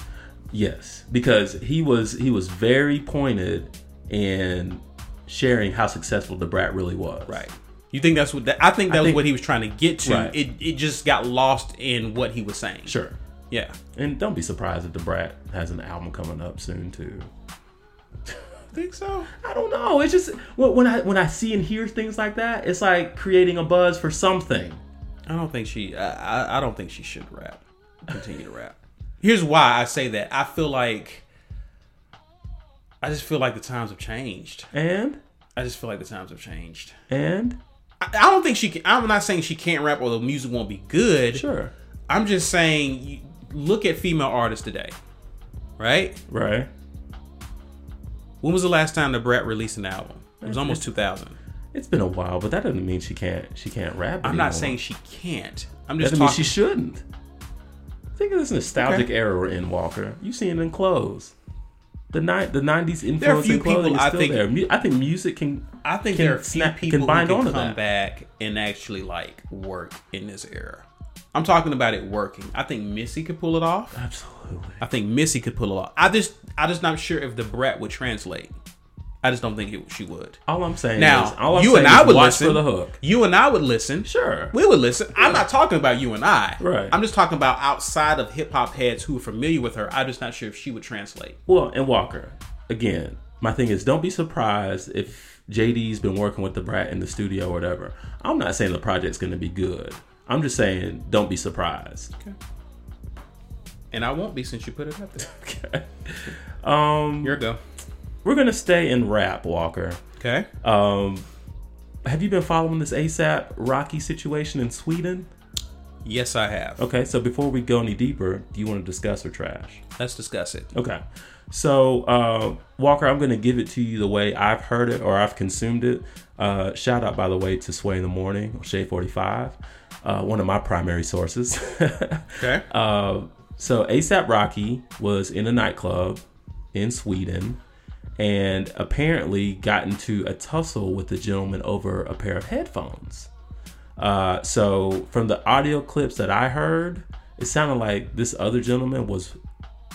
Yes, because he was he was very pointed in sharing how successful the Brat really was. Right. You think that's what that, I think that I was think, what he was trying to get to. Right. It it just got lost in what he was saying. Sure. Yeah. And don't be surprised if the Brat has an album coming up soon too. I think so. I don't know. It's just when I when I see and hear things like that, it's like creating a buzz for something. I don't think she. I I don't think she should rap. Continue to rap. Here's why I say that. I feel like. I just feel like the times have changed. And. I just feel like the times have changed. And. I don't think she can. I'm not saying she can't rap or the music won't be good. Sure. I'm just saying, look at female artists today, right? Right. When was the last time the Brat released an album? It was almost two thousand. It's been a while, but that doesn't mean she can't. She can't rap. I'm anymore. Not saying she can't. I'm just. That doesn't mean she shouldn't. Think of this nostalgic okay. era we're in, Walker. You see it in clothes. The night, the nineties influence in clothing is still I think, there. I think music can. I think can there are few snap, people can bind who can on come that. Back and actually like work in this era. I'm talking about it working. I think Missy could pull it off. Absolutely. I think Missy could pull it off. I just, I just not sure if the Brat would translate. I just don't think it, she would. All I'm saying now, is, all I'm you saying and I is would watch listen. For the hook. You and I would listen. Sure. We would listen. Yeah. I'm not talking about you and I. Right. I'm just talking about outside of hip-hop heads who are familiar with her. I'm just not sure if she would translate. Well, and Walker, again, my thing is don't be surprised if J D's been working with the Brat in the studio or whatever. I'm not saying the project's going to be good. I'm just saying don't be surprised. Okay. And I won't be since you put it up there. Okay. Um, Here we go. We're going to stay in rap, Walker. Okay. Um, have you been following this A$AP Rocky situation in Sweden? Yes, I have. Okay, so before we go any deeper, do you want to discuss or trash? Let's discuss it. Okay. So, uh, Walker, I'm going to give it to you the way I've heard it or I've consumed it. Uh, shout out, by the way, to Sway in the Morning, Shade forty-five, uh, one of my primary sources. Okay. Uh, so, A$AP Rocky was in a nightclub in Sweden. And apparently got into a tussle with the gentleman over a pair of headphones. Uh, so from the audio clips that I heard, it sounded like this other gentleman was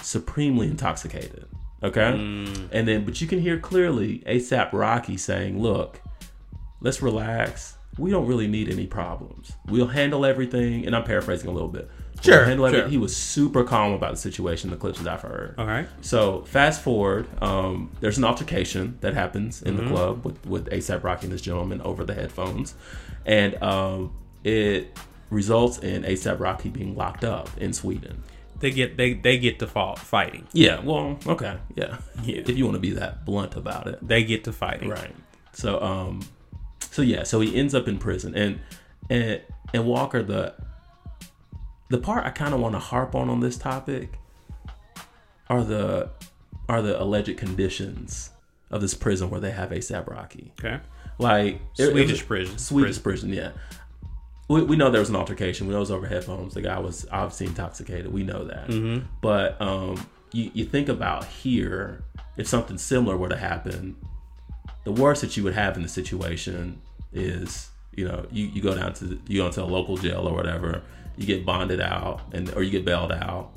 supremely intoxicated. Okay? Mm. And then, but you can hear clearly A$AP Rocky saying, look, let's relax. We don't really need any problems. We'll handle everything. And I'm paraphrasing a little bit. Sure, handle sure. He was super calm about the situation, the clips that I've heard. All right. So fast forward, um, there's an altercation that happens in mm-hmm. the club with, with A$AP Rocky and this gentleman over the headphones. And um, it results in A$AP Rocky being locked up in Sweden. They get they, they get to fall, fighting. Yeah, well, okay. Yeah. yeah. If you want to be that blunt about it. They get to fighting. Right. So, um, so yeah, so he ends up in prison, and and and Walker, the the part I kind of want to harp on on this topic are the are the alleged conditions of this prison where they have A$AP Rocky. Okay, like Swedish it, it prison, Swedish prison, prison yeah. We, we know there was an altercation. We know it was over headphones. The guy was obviously intoxicated. We know that. Mm-hmm. But um, you, you think about here, if something similar were to happen, the worst that you would have in the situation is, you know, you, you go down to the, you go into a local jail or whatever. You get bonded out, and or you get bailed out,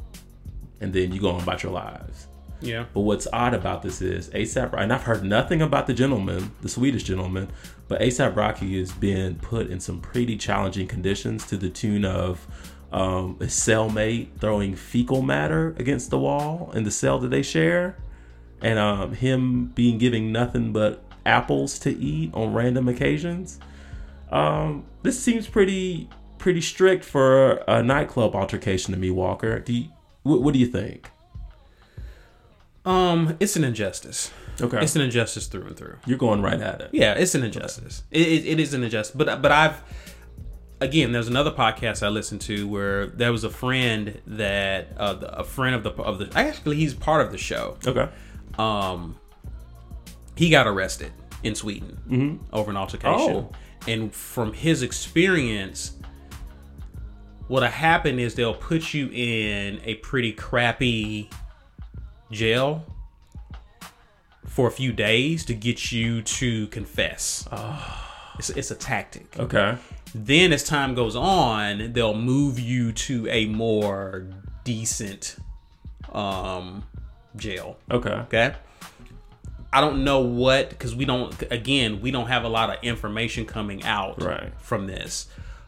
and then you go on about your lives. Yeah. But what's odd about this is A$AP Rocky, and I've heard nothing about the gentleman, the Swedish gentleman, but A$AP Rocky has been put in some pretty challenging conditions to the tune of um, a cellmate throwing fecal matter against the wall in the cell that they share, and um, him being given nothing but apples to eat on random occasions. Um, this seems pretty pretty strict for a nightclub altercation to me, Walker. Do you, what, what do you think? Um, it's an injustice. Okay, it's an injustice through and through. You're going right at it. Yeah, it's an injustice. Okay. It, it it is an injustice. But but I've again, there's another podcast I listened to where there was a friend that uh, the, a friend of the of the actually he's part of the show. Okay, um, he got arrested in Sweden mm-hmm. over an altercation, oh. and from his experience, what'll happen is they'll put you in a pretty crappy jail for a few days to get you to confess. Oh. It's, it's a tactic. Okay. Then as time goes on, they'll move you to a more decent um, jail. Okay. Okay. I don't know what, because we don't, again, we don't have a lot of information coming out right. from this,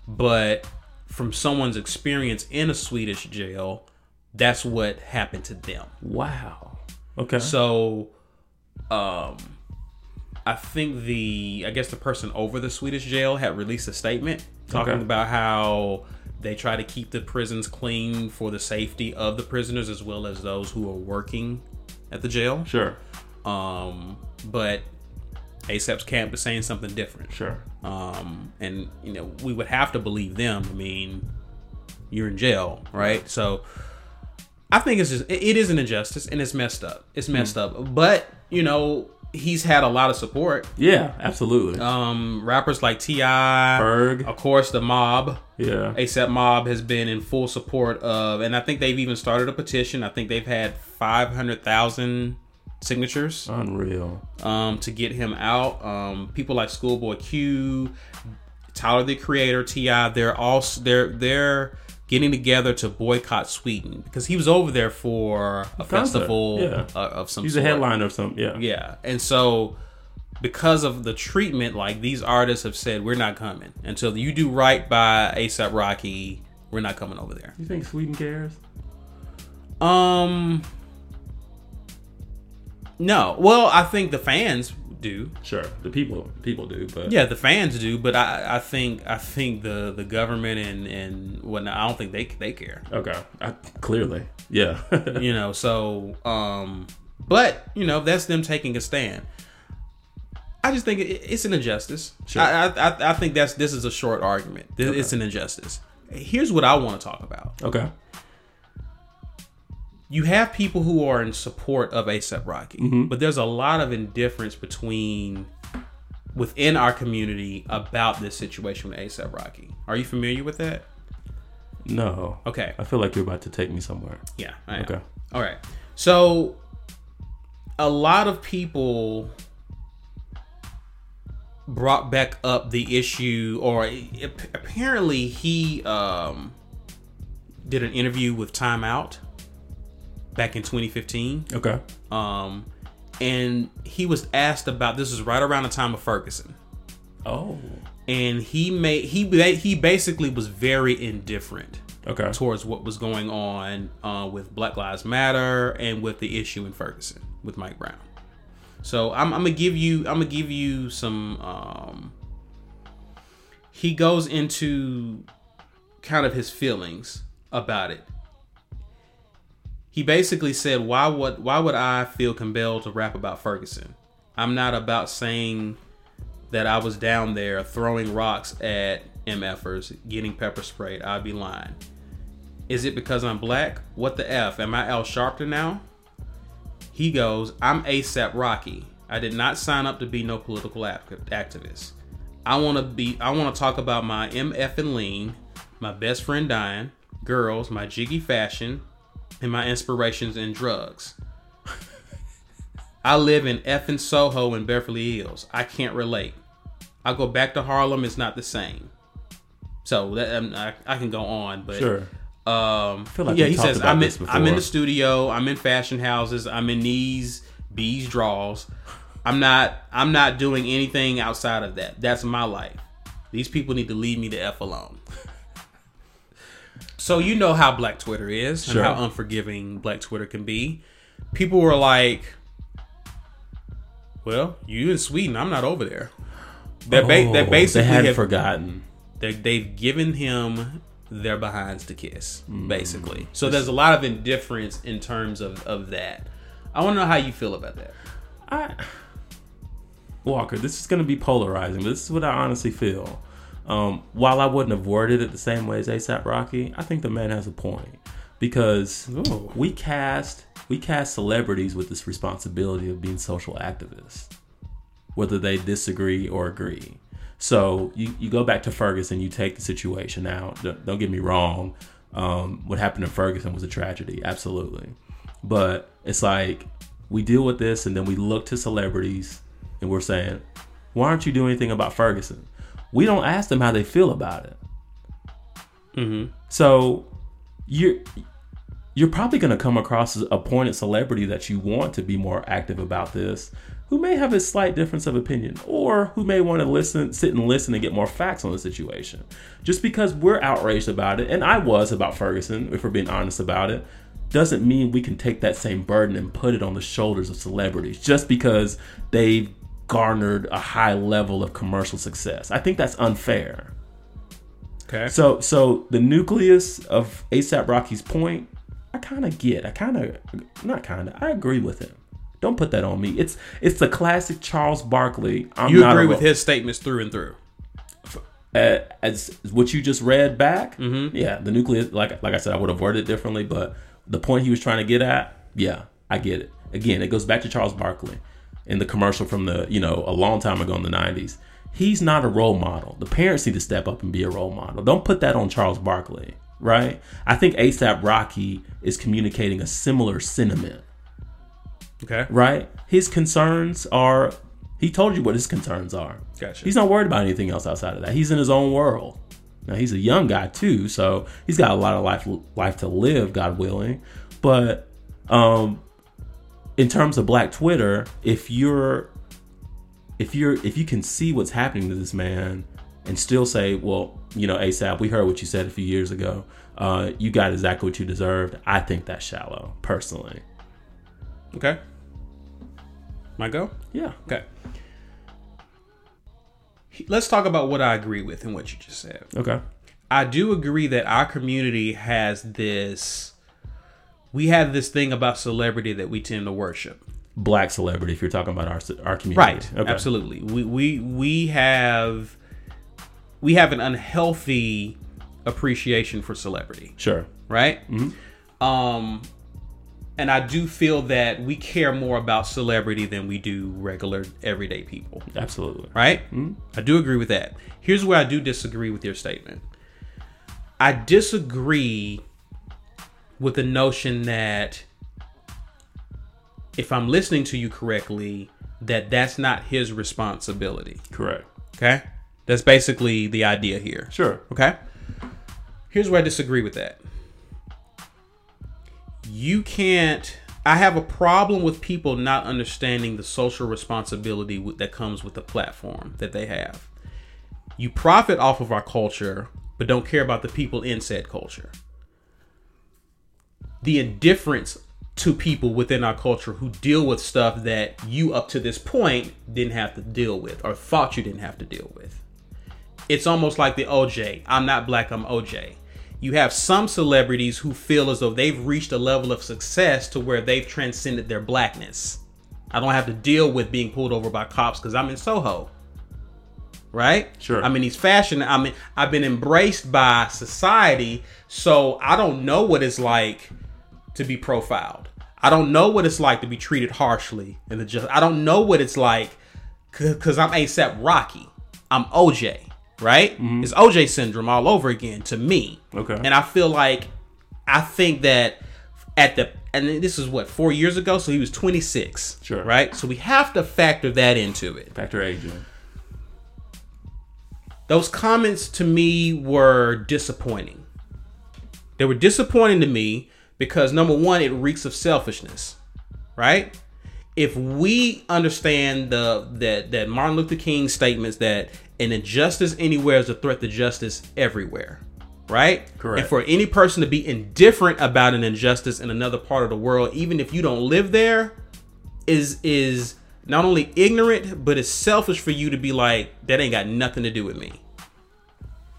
but from someone's experience in a Swedish jail, that's what happened to them. Wow. Okay. So, um, I think the, I guess the person over the Swedish jail had released a statement talking okay. about how they try to keep the prisons clean for the safety of the prisoners as well as those who are working at the jail. Sure. Um, but A$AP's camp is saying something different. Sure. Um, and, you know, we would have to believe them. I mean, you're in jail, right? So, I think it's just, it is an injustice and it's messed up. It's messed mm. up. But, you know, he's had a lot of support. Yeah, absolutely. Um, rappers like T I, Ferg, of course, the mob. Yeah. A$AP Mob has been in full support of, and I think they've even started a petition. I think they've had five hundred thousand signatures. Unreal. Um, to get him out. Um, people like Schoolboy Q, Tyler the Creator, T I, they're all, they're, they're, getting together to boycott Sweden because he was over there for a concert. festival yeah. uh, of some He's sort. He's a headliner of some, yeah. Yeah. And so because of the treatment, like these artists have said, we're not coming. Until you do right by A$AP Rocky, we're not coming over there. You think Sweden cares? Um, no. Well, I think the fans do. Sure. The people people do, but yeah, the fans do, but I, I think I think the, the government and, and whatnot, I don't think they they care. Okay. I, clearly. Yeah. You know, so um but, you know, that's them taking a stand. I just think it, it's an injustice. Sure. I, I I think that's this is a short argument. This, okay. It's an injustice. Here's what I want to talk about. Okay. You have people who are in support of A$AP Rocky, mm-hmm. but there's a lot of indifference between within our community about this situation with A$AP Rocky. Are you familiar with that? No. Okay. I feel like you're about to take me somewhere. Yeah. I am. Okay. All right. So a lot of people brought back up the issue, or apparently he um, did an interview with Time Out back in twenty fifteen. Okay. Um, and he was asked about, this was right around the time of Ferguson. Oh. And he made, he he basically was very indifferent. Okay. Towards what was going on uh, with Black Lives Matter and with the issue in Ferguson with Mike Brown. So I'm, I'm gonna give you, I'm gonna give you some. Um, he goes into kind of his feelings about it. He basically said, why would, why would I feel compelled to rap about Ferguson? I'm not about saying that I was down there throwing rocks at MFers, getting pepper sprayed, I'd be lying. Is it because I'm black? What the F? Am I Al Sharpton now? He goes, I'm A$AP Rocky. I did not sign up to be no political activist. I want to be. I want to talk about my M F and lean, my best friend dying, girls, my jiggy fashion, and my inspirations in drugs. I live in effing Soho and Beverly Hills. I can't relate. I go back to Harlem. It's not the same. So that, I, I can go on, but sure. Um, I feel like yeah, he says I'm in, I'm in the studio. I'm in fashion houses. I'm in these bees draws. I'm not. I'm not doing anything outside of that. That's my life. These people need to leave me the F alone. So you know how Black Twitter is, sure, and how unforgiving Black Twitter can be. People were like, "Well, you in Sweden? I'm not over there." They're, ba- oh, they're basically they had have, forgotten. They've given him their behinds to kiss, mm. basically. So there's a lot of indifference in terms of, of that. I want to know how you feel about that. I, Walker, this is going to be polarizing, but this is what I honestly feel. Um, while I wouldn't have worded it the same way as A$AP Rocky, I think the man has a point. Because Ooh. we cast we cast celebrities with this responsibility of being social activists, whether they disagree or agree. So you, you go back to Ferguson, you take the situation. Now, don't, don't get me wrong. Um, what happened in Ferguson was a tragedy. Absolutely. But it's like we deal with this and then we look to celebrities and we're saying, why aren't you doing anything about Ferguson? We don't ask them how they feel about it. Mm-hmm. So you're, you're probably going to come across a pointed celebrity that you want to be more active about this, who may have a slight difference of opinion, or who may want to listen, sit and listen and get more facts on the situation. Just because we're outraged about it, and I was about Ferguson, if we're being honest about it, doesn't mean we can take that same burden and put it on the shoulders of celebrities just because they've garnered a high level of commercial success. I think that's unfair. Okay. So, so the nucleus of A$AP Rocky's point, I kind of get. I kind of, not kind of, I agree with him. Don't put that on me. It's it's the classic Charles Barkley. I'm you not agree with his statements through and through. Uh, as what you just read back, mm-hmm. yeah, the nucleus. Like like I said, I would have worded it differently, but the point he was trying to get at, yeah, I get it. Again, it goes back to Charles Barkley in the commercial from the you know a long time ago in the nineties. He's not a role model. The parents need to step up and be a role model. Don't put that on Charles Barkley, right? I think A$AP Rocky is communicating a similar sentiment. Okay. Right? His concerns are, he told you what his concerns are. Gotcha. He's not worried about anything else outside of that. He's in his own world. Now, he's a young guy, too, so he's got a lot of life life to live, God willing. But um, in terms of Black Twitter, if you're, if you're, if you can see what's happening to this man and still say, well, you know, A$AP, we heard what you said a few years ago. Uh, you got exactly what you deserved. I think that's shallow, personally. Okay. My go? Yeah. Okay. Let's talk about what I agree with and what you just said. Okay. I do agree that our community has this, we have this thing about celebrity that we tend to worship. Black celebrity, if you're talking about our our community. Right. Okay. Absolutely. We we we have we have an unhealthy appreciation for celebrity. Sure. Right? Mm-hmm. Um And I do feel that we care more about celebrity than we do regular, everyday people. Absolutely. Right? Mm-hmm. I do agree with that. Here's where I do disagree with your statement. I disagree with the notion that, if I'm listening to you correctly, that that's not his responsibility. Correct. Okay? That's basically the idea here. Sure. Okay? Here's where I disagree with that. You can't, I have a problem with people not understanding the social responsibility that comes with the platform that they have. You profit off of our culture, but don't care about the people in said culture. The indifference to people within our culture who deal with stuff that you up to this point didn't have to deal with or thought you didn't have to deal with. It's almost like the O J. I'm not black, I'm O J. You have some celebrities who feel as though they've reached a level of success to where they've transcended their blackness. I don't have to deal with being pulled over by cops because I'm in Soho. right? Sure. I mean, he's fashion. I mean, I've been embraced by society, so I don't know what it's like to be profiled. I don't know what it's like to be treated harshly in the just. I don't know what it's like because I'm A$AP Rocky. I'm O J, right? Mm-hmm. It's O J syndrome all over again to me. Okay. And I feel like I think that at the and this is what four years ago, so he was twenty-six. Sure. Right. So we have to factor that into it. Factor age in. Those comments to me were disappointing. They were disappointing to me because, number one, it reeks of selfishness, right? If we understand the that that Martin Luther King's statements that an injustice anywhere is a threat to justice everywhere, right? Correct. And for any person to be indifferent about an injustice in another part of the world, even if you don't live there, is is not only ignorant, but it's selfish for you to be like, that ain't got nothing to do with me.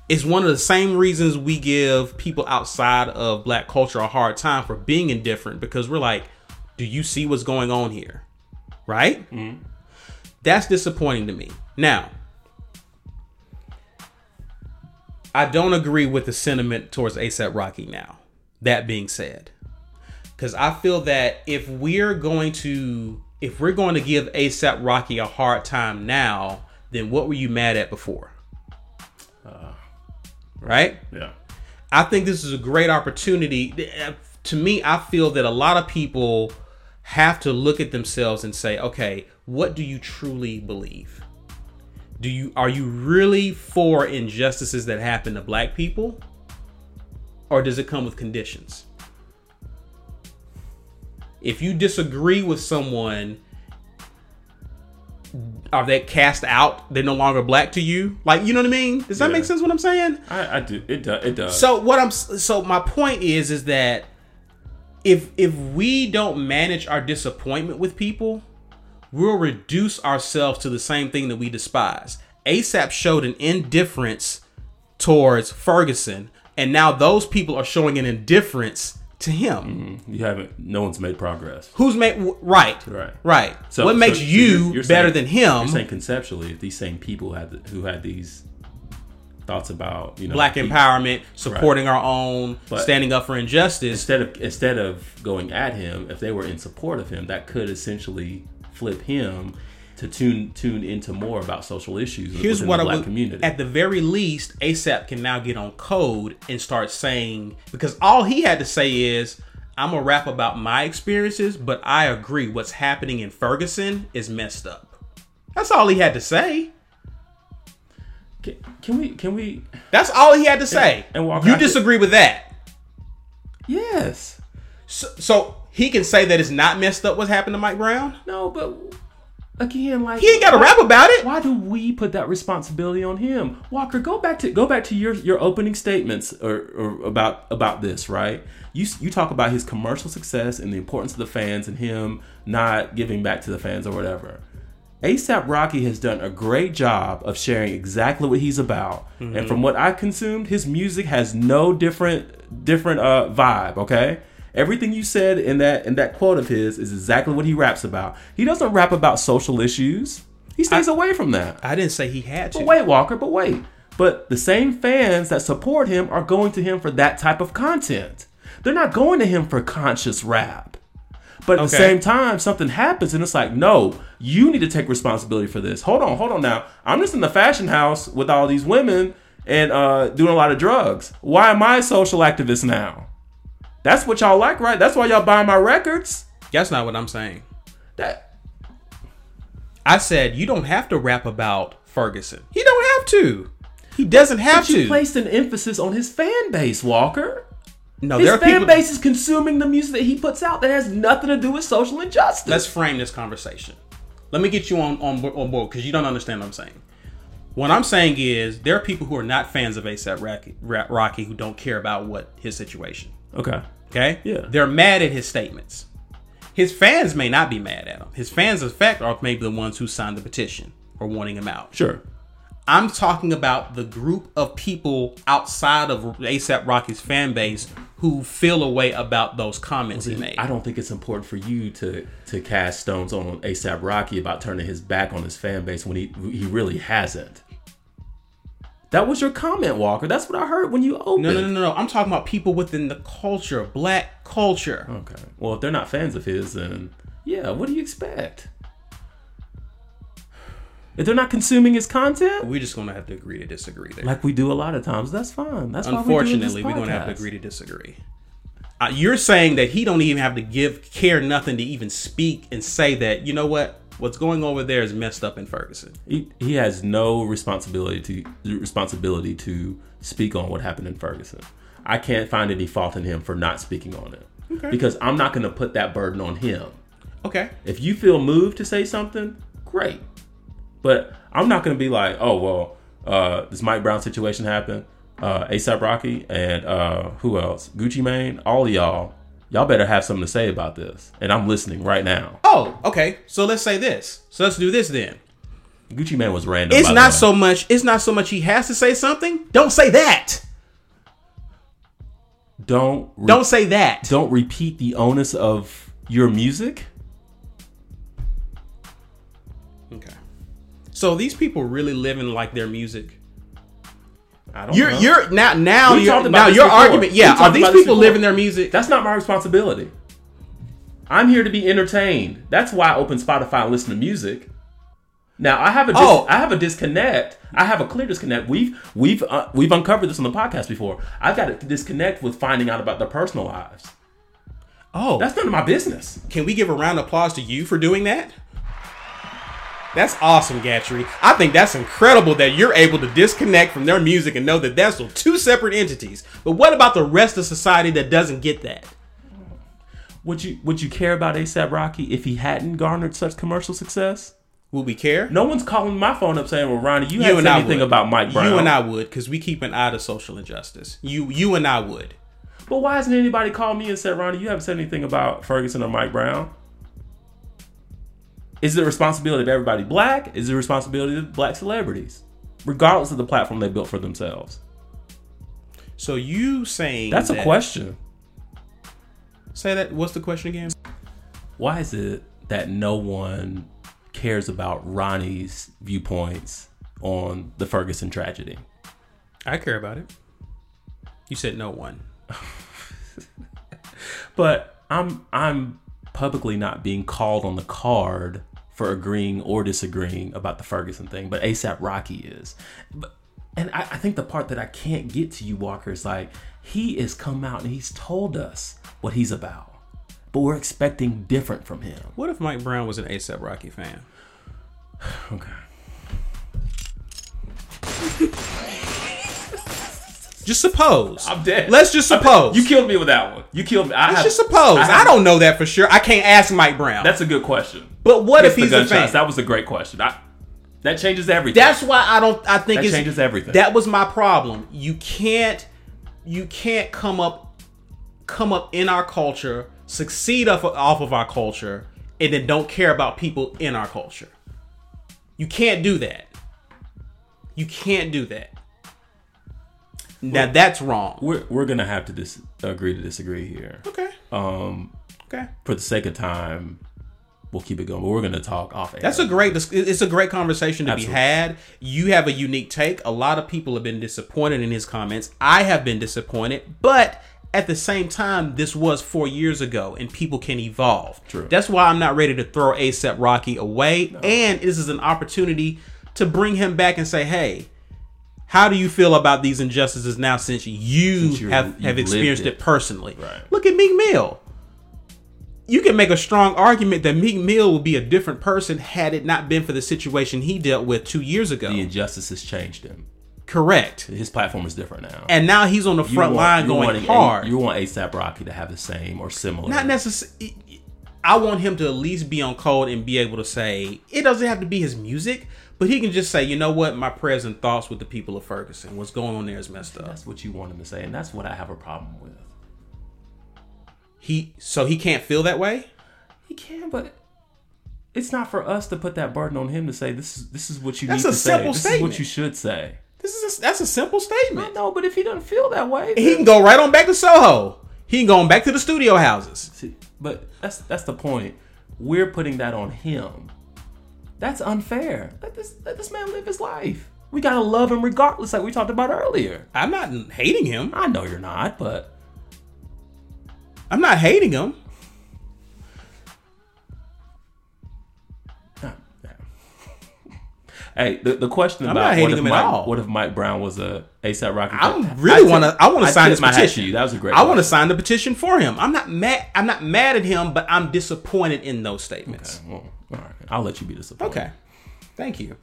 It's one of the same reasons we give people outside of black culture a hard time for being indifferent, because we're like, do you see what's going on here? Right? Mm-hmm. That's disappointing to me. Now, I don't agree with the sentiment towards A$AP Rocky now. That being said, because I feel that if we're going to if we're going to give A$AP Rocky a hard time now, then what were you mad at before? Uh, right? Yeah. I think this is a great opportunity. To me, I feel that a lot of people have to look at themselves and say, okay, what do you truly believe? Do you are you really for injustices that happen to black people? Or does it come with conditions? If you disagree with someone, are they cast out? They're no longer black to you? Like, you know what I mean? Does that yeah. make sense what I'm saying? I, I do. It does. It does. So what I'm so my point is is that If if we don't manage our disappointment with people, we'll reduce ourselves to the same thing that we despise. A$AP showed an indifference towards Ferguson, and now those people are showing an indifference to him. Mm-hmm. You haven't. No one's made progress. Who's made right? Right. Right. So what so, makes so you you're, you're better saying, than him? You're saying conceptually, if these same people had who had these thoughts about, you know, black empowerment, supporting right. our own, but standing up for injustice, instead of instead of going at him, if they were in support of him, that could essentially flip him to tune tune into more about social issues Here's within what the black I would, community. At the very least, A$AP can now get on code and start saying, because all he had to say is, I'm gonna rap about my experiences, but I agree what's happening in Ferguson is messed up. That's all he had to say. Can we? Can we? That's all he had to say. And, and you disagree it. with that? Yes. So, so he can say that it's not messed up what's happened to Mike Brown? No, but again, like he ain't got to rap about it. Why do we put that responsibility on him? Walker, go back to go back to your, your opening statements or, or about about this, right? You you talk about his commercial success and the importance of the fans and him not giving back to the fans or whatever. A$AP Rocky has done a great job of sharing exactly what he's about. Mm-hmm. And from what I consumed, his music has no different different uh, vibe, okay? Everything you said in that in that quote of his is exactly what he raps about. He doesn't rap about social issues. He stays I, away from that. I didn't say he had to. But wait, Walker, but wait. But the same fans that support him are going to him for that type of content. They're not going to him for conscious rap. But at okay. the same time, something happens and it's like, no, you need to take responsibility for this. Hold on, hold on now. I'm just in the fashion house with all these women and uh, doing a lot of drugs. Why am I a social activist now? That's what y'all like, right? That's why y'all buy my records. That's not what I'm saying. That I said, you don't have to rap about Ferguson. He don't have to. He doesn't have but to. You placed an emphasis on his fan base, Walker. No, his there are fan people... base is consuming the music that he puts out that has nothing to do with social injustice. Let's frame this conversation. Let me get you on, on, on board because you don't understand what I'm saying. What I'm saying is there are people who are not fans of A$AP Rocky, Rocky who don't care about what his situation. Okay. Okay? Yeah. They're mad at his statements. His fans may not be mad at him. His fans, in fact, are maybe the ones who signed the petition or wanting him out. Sure. I'm talking about the group of people outside of A$AP Rocky's fan base who feel a way about those comments well, he made. I don't think it's important for you to to cast stones on A$AP Rocky about turning his back on his fan base when he he really hasn't. That was your comment, Walker. That's what I heard when you opened. No, no, no, no, no. I'm talking about people within the culture, black culture. Okay. Well, if they're not fans of his, then yeah, what do you expect? If they're not consuming his content, we're just going to have to agree to disagree there. Like we do a lot of times. That's fine. That's why we're doing this podcast. Unfortunately, we're going to have to agree to disagree. Uh, you're saying that he don't even have to give care nothing to even speak and say that, you know what? What's going over there is messed up in Ferguson. He, he has no responsibility to responsibility to speak on what happened in Ferguson. I can't find any fault in him for not speaking on it. Okay. Because I'm not going to put that burden on him. Okay. If you feel moved to say something, great. But I'm not going to be like, oh, well, uh, this Mike Brown situation happened. Uh, A$AP Rocky and uh, who else? Gucci Mane. All of y'all. Y'all better have something to say about this. And I'm listening right now. Oh, okay. So let's say this. So let's do this then. Gucci Mane was random. It's not so much. It's not so much he has to say something. Don't say that. Don't. Re- don't say that. Don't repeat the onus of your music. Okay. So these people really living like their music. I don't you're, know. You're now now you're, now your argument. Yeah, are these people living their music? That's not my responsibility. I'm here to be entertained. That's why I open Spotify and listen to music. Now I have a dis- oh. I have a disconnect. I have a clear disconnect. We've we've uh, we've uncovered this on the podcast before. I've got to disconnect with finding out about their personal lives. Oh, that's none of my business. Can we give a round of applause to you for doing that? That's awesome, Gatry. I think that's incredible that you're able to disconnect from their music and know that that's two separate entities. But what about the rest of society that doesn't get that? Would you would you care about A$AP Rocky if he hadn't garnered such commercial success? Would we care? No one's calling my phone up saying, well, Ronnie, you, you haven't said anything would. about Mike Brown. You and I would, because we keep an eye to social injustice. You you and I would. But why hasn't anybody called me and said, Ronnie, you haven't said anything about Ferguson or Mike Brown? Is the responsibility of everybody black? Is the responsibility of black celebrities, regardless of the platform they built for themselves? So you saying that's that, a question. Say that. What's the question again? Why is it that no one cares about Ronnie's viewpoints on the Ferguson tragedy? I care about it. You said no one, but I'm I'm publicly not being called on the card for agreeing or disagreeing about the Ferguson thing, but A$AP Rocky is. But, and I, I think the part that I can't get to you, Walker, is like, he has come out and he's told us what he's about, but we're expecting different from him. What if Mike Brown was an A$AP Rocky fan? Okay. Just suppose. I'm dead. Let's just suppose. You killed me with that one. You killed me. I Let's have, just suppose. I, have, I don't know that for sure. I can't ask Mike Brown. That's a good question. But what if he's a fan? That was a great question. I, that changes everything. That's why I don't. I think that it's, changes everything. That was my problem. You can't. You can't come up, come up in our culture, succeed off of, off of our culture, and then don't care about people in our culture. You can't do that. You can't do that. Now that's wrong. We're we're gonna have to dis- agree to disagree here. Okay. Um. Okay. For the sake of time, we'll keep it going. But we're gonna talk off air. That's a great. It's a great conversation to Absolutely. be had. You have a unique take. A lot of people have been disappointed in his comments. I have been disappointed, but at the same time, this was four years ago, and people can evolve. True. That's why I'm not ready to throw A$AP Rocky away. No. And this is an opportunity to bring him back and say, hey. How do you feel about these injustices now since you since have, have experienced it. it personally? Right. Look at Meek Mill. You can make a strong argument that Meek Mill would be a different person had it not been for the situation he dealt with two years ago. The injustices changed him. Correct. His platform is different now. And now he's on the front want, line going hard. A, you want A$AP Rocky to have the same or similar. Not necessarily. I want him to at least be on code and be able to say, it doesn't have to be his music. But he can just say, you know what? My prayers and thoughts with the people of Ferguson. What's going on there is messed up. That's what you want him to say, and that's what I have a problem with. He so he can't feel that way? He can, but it's not for us to put that burden on him to say this is this is what you that's need to say. That's a simple statement. This is what you should say. This is a, that's a simple statement. I know, but if he doesn't feel that way, then... he can go right on back to Soho. He can go on back to the studio houses. See, but that's that's the point. We're putting that on him. That's unfair. Let this let this man live his life. We gotta love him regardless, like we talked about earlier. I'm not hating him. I know you're not, but I'm not hating him. Hey, the, the question I'm about what if, Mike, what if Mike Brown was a A$AP Rocky? I really want to. I want to sign this petition. That was a great. I want to sign the petition for him. I'm not mad. I'm not mad at him, but I'm disappointed in those statements. Okay, well, all right, I'll let you be disappointed. Okay, thank you.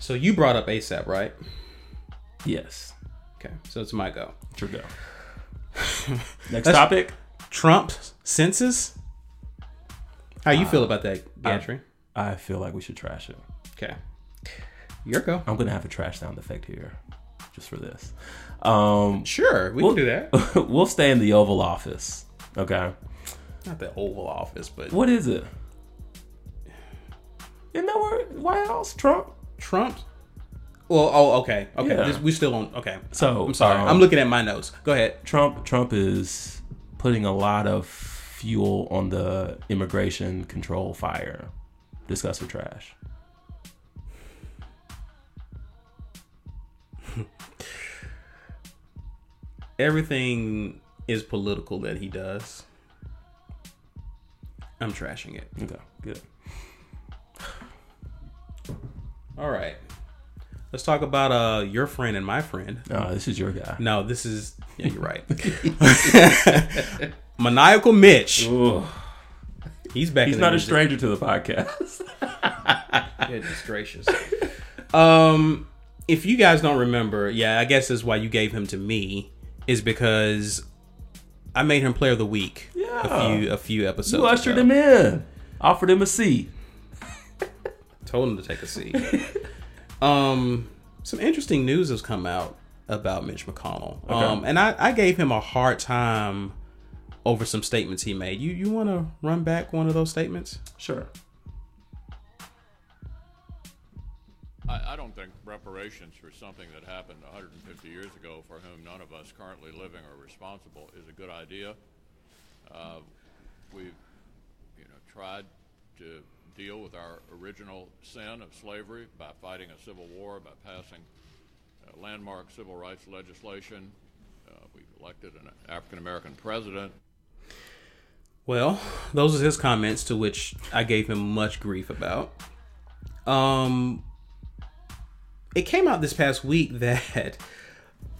So you brought up A$AP, right? Yes. Okay, so it's my go. It's your go. Next That's topic: Trump's census. How you uh, feel about that, Gatry? I- I feel like we should trash it. Okay. Your go. I'm going to have a trash sound effect here just for this. Um, sure. We we'll, can do that. We'll stay in the Oval Office. Okay. Not the Oval Office, but. What is it? Isn't that where? White House? Trump? Trump? Well, oh, okay. Okay. Yeah. This, we still on. Okay. So. I'm sorry. Um, I'm looking at my notes. Go ahead. Trump. Trump is putting a lot of fuel on the immigration control fire. Discuss or trash. Everything is political that he does. I'm trashing it. Okay, good. All right. Let's talk about uh, your friend and my friend. Oh, this is your guy. No, this is... Yeah, you're right. Maniacal Mitch. Ooh. He's back. He's in not music. A stranger to the podcast. Goodness gracious. Um, if you guys don't remember, yeah, I guess that's why you gave him to me, is because I made him player of the week. Yeah. A few a few episodes ago. You ushered him in. Offered him a seat. Told him to take a seat. Um, some interesting news has come out about Mitch McConnell. Okay. Um, and I, I gave him a hard time over some statements he made. You you want to run back one of those statements? Sure. I, I don't think reparations for something that happened one hundred fifty years ago, for whom none of us currently living are responsible, is a good idea. Uh, we've you know tried to deal with our original sin of slavery by fighting a civil war, by passing uh, landmark civil rights legislation. Uh, we've elected an African-American president. Well, those are his comments, to which I gave him much grief about. Um, it came out this past week that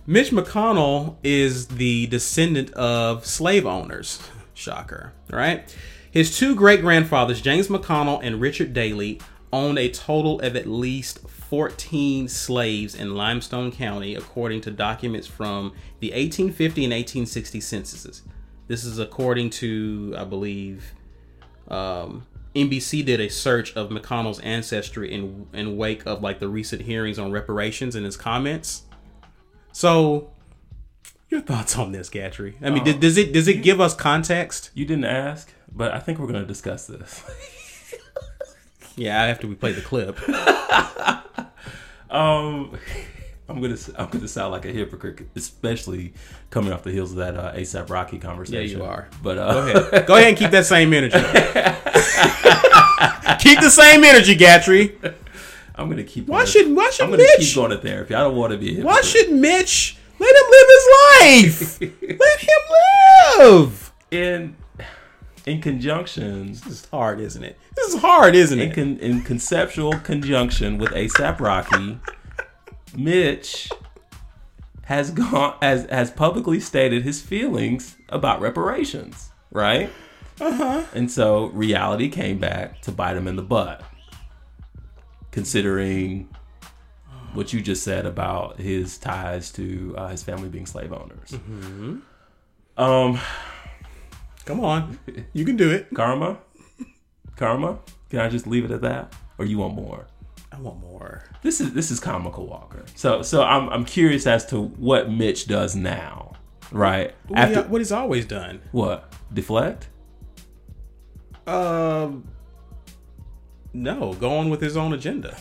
Mitch McConnell is the descendant of slave owners. Shocker, right? His two great-grandfathers, James McConnell and Richard Daley, owned a total of at least fourteen slaves in Limestone County, according to documents from the eighteen fifty and eighteen sixty censuses. This is according to, I believe, um, N B C did a search of McConnell's ancestry in in wake of like the recent hearings on reparations and his comments. So, your thoughts on this, Gatry? I mean, um, does it does it you, give us context? You didn't ask, but I think we're going to discuss this. Yeah, after we play the clip. um, I'm gonna I'm gonna sound like a hypocrite, especially coming off the heels of that uh, A$AP Rocky conversation. Yeah, you are. But uh, go ahead, go ahead and keep that same energy. Keep the same energy, Gatry. I'm gonna keep. Why should to, Why should I'm Mitch? I'm gonna keep going to therapy. I don't want to be a hypocrite. Why should Mitch let him live his life? Let him live. And. In conjunction, this is hard, isn't it? This is hard, isn't in it? Con, in conceptual conjunction with A$AP Rocky, Mitch has gone has has publicly stated his feelings about reparations, right? Uh huh. And so reality came back to bite him in the butt, considering what you just said about his ties to uh, his family being slave owners. Mm-hmm. Um. Come on. You can do it. Karma? Karma? Can I just leave it at that? Or you want more? I want more. This is this is comical, Walker. So so I'm I'm curious as to what Mitch does now, right? What, After, what he's always done. What? Deflect? Um No, go on with his own agenda.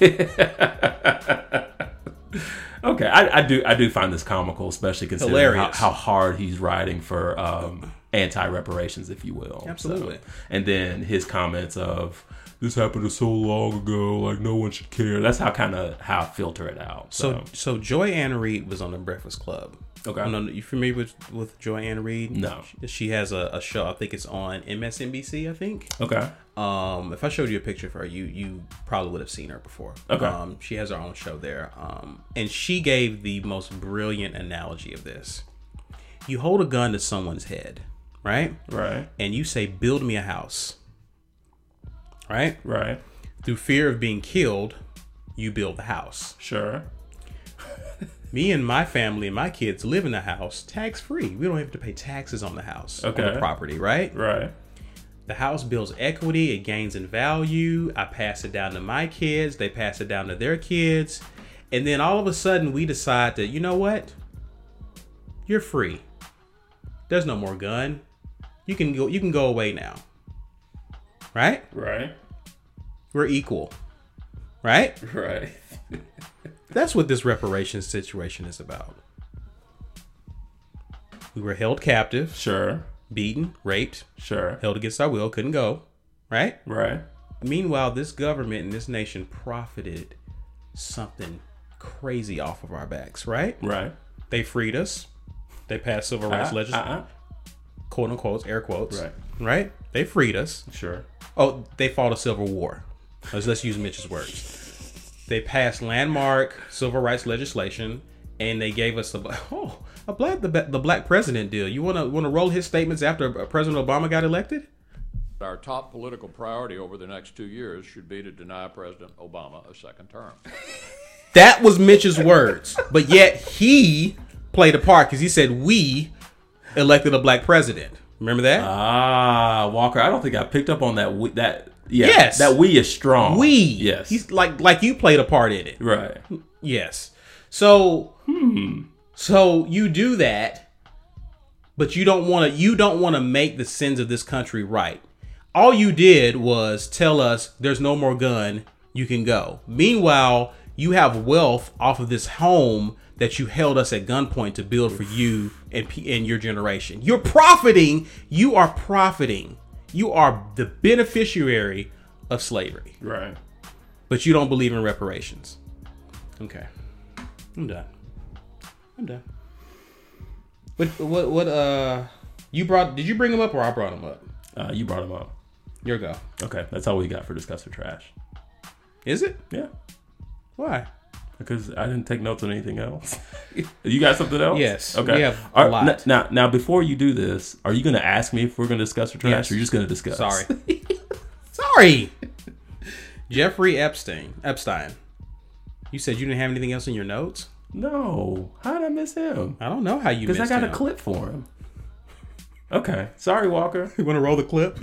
Okay, I, I do I do find this comical, especially considering how, how hard he's riding for um anti-reparations, if you will. Absolutely. So, and then his comments of, this happened so long ago, like no one should care. That's how kind of how I filter it out. So. so so Joy Ann Reid was on the Breakfast Club. Okay. I don't know, you familiar with, with Joy Ann Reid? No. She, she has a, a show, I think it's on M S N B C, I think. Okay. Um, if I showed you a picture of her, you you probably would have seen her before. Okay. Um, she has her own show there. Um, and she gave the most brilliant analogy of this. You hold a gun to someone's head, right? Right. And you say, build me a house. Right? Right. Through fear of being killed, you build the house. Sure. Me and my family and my kids live in the house tax free. We don't have to pay taxes on the house, okay. on the property, right? Right. The house builds equity. It gains in value. I pass it down to my kids. They pass it down to their kids. And then all of a sudden we decide that, you know what? You're free. There's no more gun. You can go, you can go away now. Right? Right. We're equal. Right? Right. That's what this reparations situation is about. We were held captive. Sure. Beaten, raped. Sure. Held against our will, couldn't go. Right? Right. Meanwhile, this government and this nation profited something crazy off of our backs, right? Right. They freed us. They passed civil rights uh, legislation. Uh, quote unquote, air quotes. Right. Right? They freed us. Sure. Oh, they fought a civil war. Let's, let's use Mitch's words. They passed landmark civil rights legislation, and they gave us a oh a black the, the black president deal. You wanna wanna roll his statements after President Obama got elected? Our top political priority over the next two years should be to deny President Obama a second term. That was Mitch's words, but yet he played a part because he said we elected a black president. Remember that? Ah, Walker. I don't think I picked up on that. That. Yeah, yes. That we is strong. We. Yes. He's like like you played a part in it. Right. Yes. So hmm. so you do that, but you don't wanna you don't wanna make the sins of this country right. All you did was tell us there's no more gun, you can go. Meanwhile, you have wealth off of this home that you held us at gunpoint to build for you and and your generation. You're profiting, you are profiting. You are the beneficiary of slavery. Right. But you don't believe in reparations. Okay. I'm done. I'm done. What, what, what, uh, you brought, did you bring him up or I brought him up? Uh, you brought him up. Your go. Okay. That's all we got for Discuss or Trash. Is it? Yeah. Why? Because I didn't take notes on anything else. You got something else? Yes. Okay. We have a lot. Right, now, now, before you do this, are you going to ask me if we're going to discuss or trash, yes. or are you just going to discuss? Sorry. Sorry. Jeffrey Epstein. Epstein. You said you didn't have anything else in your notes? No. How did I miss him? I don't know how you missed him. Because I got him. a clip for him. Okay. Sorry, Walker. You want to roll the clip?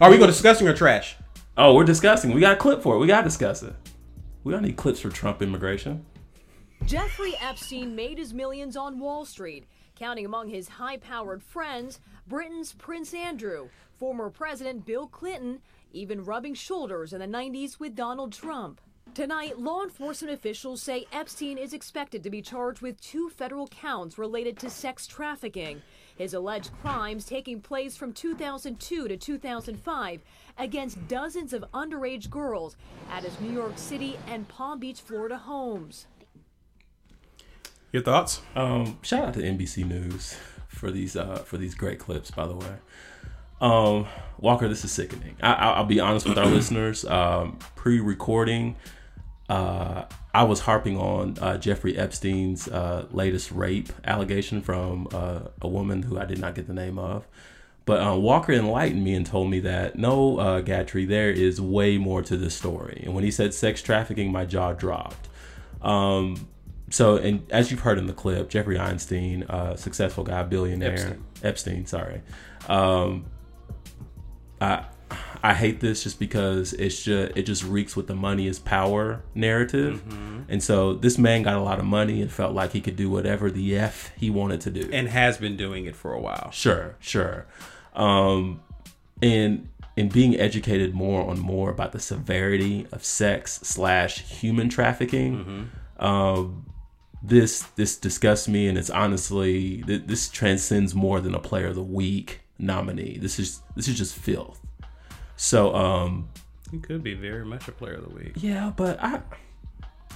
Are we going to discuss or trash? Oh, we're discussing. We got a clip for it. We got to discuss it. We don't need clips for Trump immigration. Jeffrey Epstein made his millions on Wall Street, counting among his high-powered friends, Britain's Prince Andrew, former President Bill Clinton, even rubbing shoulders in the nineties with Donald Trump. Tonight, law enforcement officials say Epstein is expected to be charged with two federal counts related to sex trafficking. His alleged crimes taking place from two thousand two to two thousand five against dozens of underage girls at his New York City and Palm Beach, Florida homes. Your thoughts? Um, shout out to N B C News for these uh, for these great clips, by the way. Um, Walker, this is sickening. I, I'll be honest with our listeners. Um, pre-recording, uh, I was harping on uh, Jeffrey Epstein's uh, latest rape allegation from uh, a woman who I did not get the name of. But uh, Walker enlightened me and told me that, no, uh, Gatry, there is way more to this story. And when he said sex trafficking, my jaw dropped. Um, so, and as you've heard in the clip, Jeffrey Einstein, uh, successful guy, billionaire. Epstein, Epstein sorry. Um, I I hate this just because it's just, it just reeks with the money is power narrative. Mm-hmm. And so this man got a lot of money and felt like he could do whatever the F he wanted to do. And has been doing it for a while. Sure, sure. Um, and and being educated more and more about the severity of sex slash human trafficking, mm-hmm. um, this this disgusts me, and it's honestly th- this transcends more than a Player of the Week nominee. This is this is just filth. So um, it could be very much a Player of the Week. Yeah, but I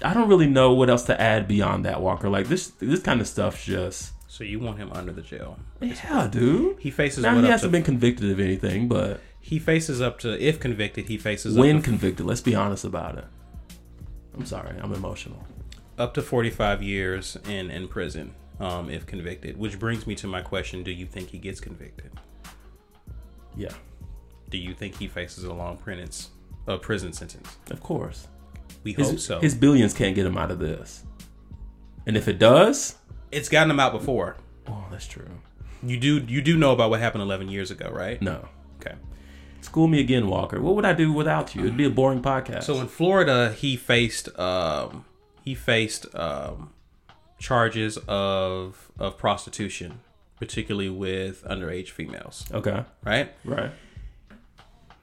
I don't really know what else to add beyond that, Walker. Like this this kind of stuff's just. So you want him under the jail? Yeah, dude. He faces. Now he hasn't to... been convicted of anything, but he faces up to. If convicted, he faces when up to... convicted. Let's be honest about it. I'm sorry, I'm emotional. Up to forty-five years in, in prison, um, if convicted. Which brings me to my question, do you think he gets convicted? Yeah. Do you think he faces a long penance, a prison sentence? Of course. We his, hope so. His billions can't get him out of this. And if it does? It's gotten him out before. Oh, that's true. You do you do know about what happened eleven years ago, right? No. Okay. School me again, Walker. What would I do without you? It'd be a boring podcast. So in Florida, he faced... Um, He faced um, charges of of prostitution, particularly with underage females. Okay. Right? Right.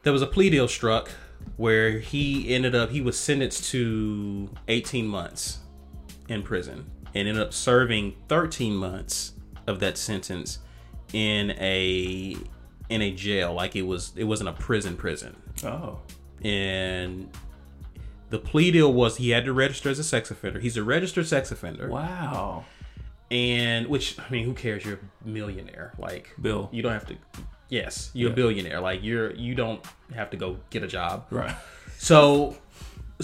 There was a plea deal struck where he ended up, he was sentenced to eighteen months in prison and ended up serving thirteen months of that sentence in a in a jail. Like it was, it wasn't a prison prison. Oh. And... the plea deal was he had to register as a sex offender. He's a registered sex offender. Wow. And which, I mean, who cares? You're a millionaire. Like, Bill. You don't have to. Yes, you're yeah. a billionaire. Like, you're you don't have to go get a job. Right. So,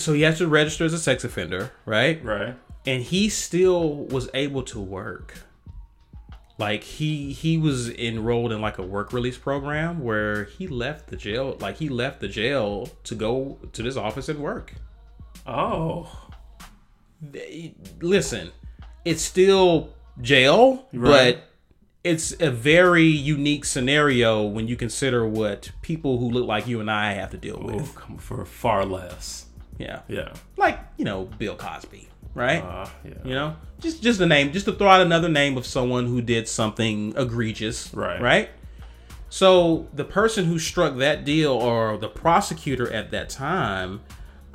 so he has to register as a sex offender, right? Right. And he still was able to work. Like he he was enrolled in like a work release program where he left the jail, like he left the jail to go to this office and work. Oh, they, listen, it's still jail, right. But it's a very unique scenario when you consider what people who look like you and I have to deal oh, with for far less. Yeah, yeah, like you know Bill Cosby. Right, uh, yeah. You know, just just the name, just to throw out another name of someone who did something egregious, right? Right. So the person who struck that deal, or the prosecutor at that time,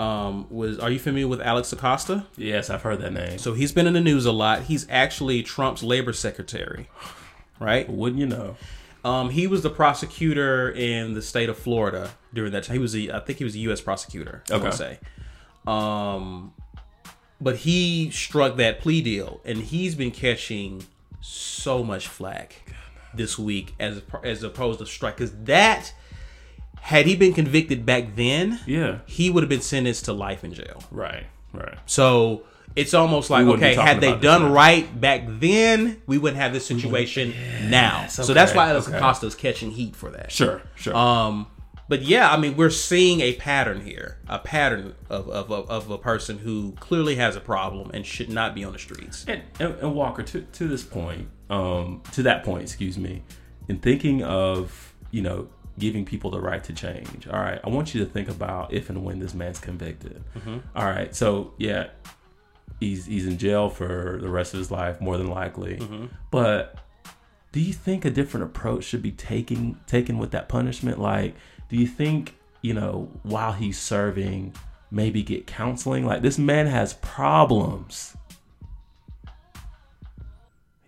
um, was. Are you familiar with Alex Acosta? Yes, I've heard that name. So he's been in the news a lot. He's actually Trump's labor secretary, right? Wouldn't you know? Um, he was the prosecutor in the state of Florida during that time. He was, a, I think, he was a U S prosecutor. Okay. I would say. Um. But he struck that plea deal, and he's been catching so much flack this week as as opposed to strike. Because that, had he been convicted back then, yeah, he would have been sentenced to life in jail. Right, right. So it's almost like, okay, had they done right back then, we wouldn't have this situation yes, now. Okay, so that's why Alex okay. Acosta's catching heat for that. Sure, sure. Um, But yeah, I mean, we're seeing a pattern here, a pattern of, of, of, of a person who clearly has a problem and should not be on the streets. And, and, and Walker, to, to this point, um, to that point, excuse me, in thinking of, you know, giving people the right to change. All right. I want you to think about if and when this man's convicted. Mm-hmm. All right. So, yeah, he's, he's in jail for the rest of his life, more than likely. Mm-hmm. But do you think a different approach should be taken, taken with that punishment? Like, do you think, you know, while he's serving, maybe get counseling? Like, this man has problems.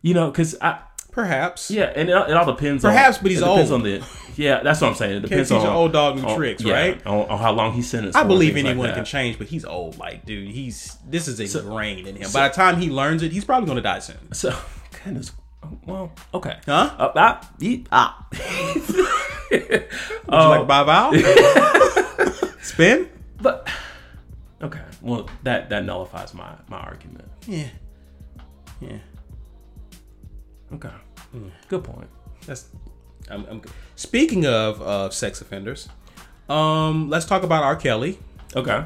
You know, because I... Perhaps. Yeah, and it, it all depends Perhaps, on... Perhaps, but he's it depends old. On the, yeah, that's what I'm saying. It depends on... Can't teach an old dog new on, tricks, yeah, right? On, on how long he's sentenced I for believe anyone like can change, but he's old. Like, dude, he's... This is ingrained so, in him. So, by the time he learns it, he's probably going to die soon. So, goodness... Well, okay. Huh? Uh, I, he, ah. Would um, you like Bob out? Spin? But okay. Well, that, that nullifies my, my argument. Yeah. Yeah. Okay. Mm. Good point. That's. I'm, I'm good. Speaking of uh, sex offenders, um, let's talk about R. Kelly. Okay.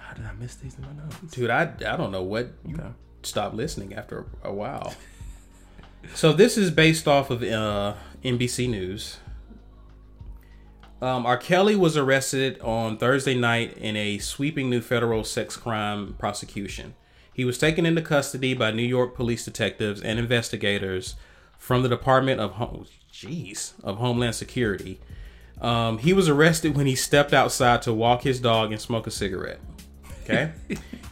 How did I miss these in my notes, dude? I I don't know what you okay. stopped listening after a while. So this is based off of uh, N B C News. Um, R. Kelly was arrested on Thursday night in a sweeping new federal sex crime prosecution. He was taken into custody by New York police detectives and investigators from the Department of Home- Jeez, of Homeland Security. Um, he was arrested when he stepped outside to walk his dog and smoke a cigarette. Okay.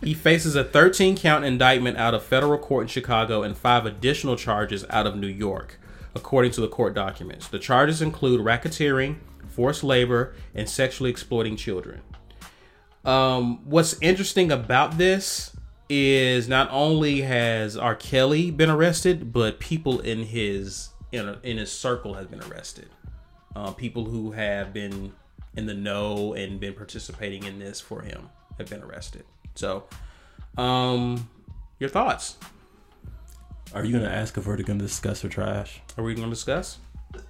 He faces a thirteen-count indictment out of federal court in Chicago and five additional charges out of New York, according to the court documents. The charges include racketeering, forced labor, and sexually exploiting children. Um, what's interesting about this is not only has R. Kelly been arrested, but people in his in, a, in his circle have been arrested. Uh, people who have been in the know and been participating in this for him have been arrested. So, um, your thoughts? Are you going to ask if we're going to discuss or trash? Are we going to discuss?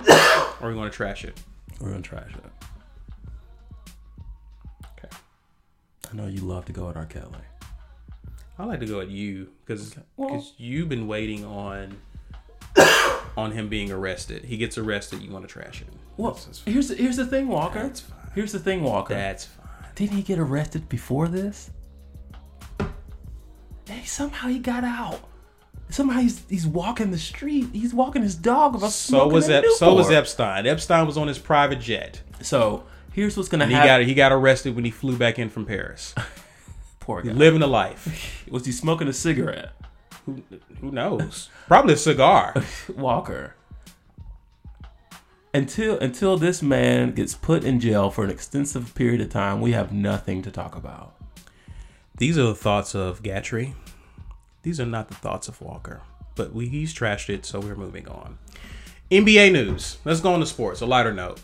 Or are we going to trash it? We're going to trash it. Okay. I know you love to go at R. Kelly. I like to go at you because okay. well, you've been waiting on on him being arrested. He gets arrested. You want to trash it. Well, here's the, here's the thing, Walker. That's fine. Here's the thing, Walker. That's fine. Didn't he get arrested before this? Hey, somehow he got out. Somehow he's he's walking the street. He's walking his dog. About so was Ep- so was Epstein. Epstein was on his private jet. So here's what's gonna and happen. He got he got arrested when he flew back in from Paris. Poor guy. Living a life. Was he smoking a cigarette? Who who knows? Probably a cigar. Walker. Until until this man gets put in jail for an extensive period of time, we have nothing to talk about. These are the thoughts of Gatry. These are not the thoughts of Walker, but we, he's trashed it, so we're moving on. N B A news. Let's go on to sports. A lighter note.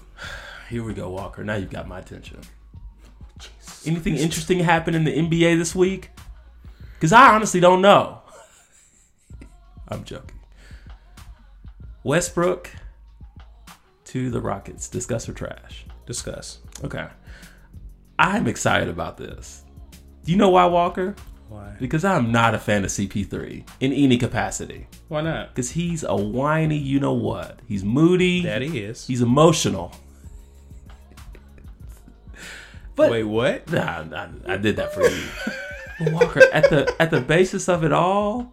Here we go, Walker. Now you've got my attention. Jesus. Anything interesting happen in the N B A this week? Because I honestly don't know. I'm joking. Westbrook to the Rockets. Discuss or trash? Discuss. Okay. I'm excited about this. Do you know why, Walker? Why? Because I'm not a fan of C P three in any capacity. Why not? Because he's a whiny you-know-what. He's moody. That he is. He's emotional. But wait, what? Nah, I, I did that for you. But Walker, at the at the basis of it all,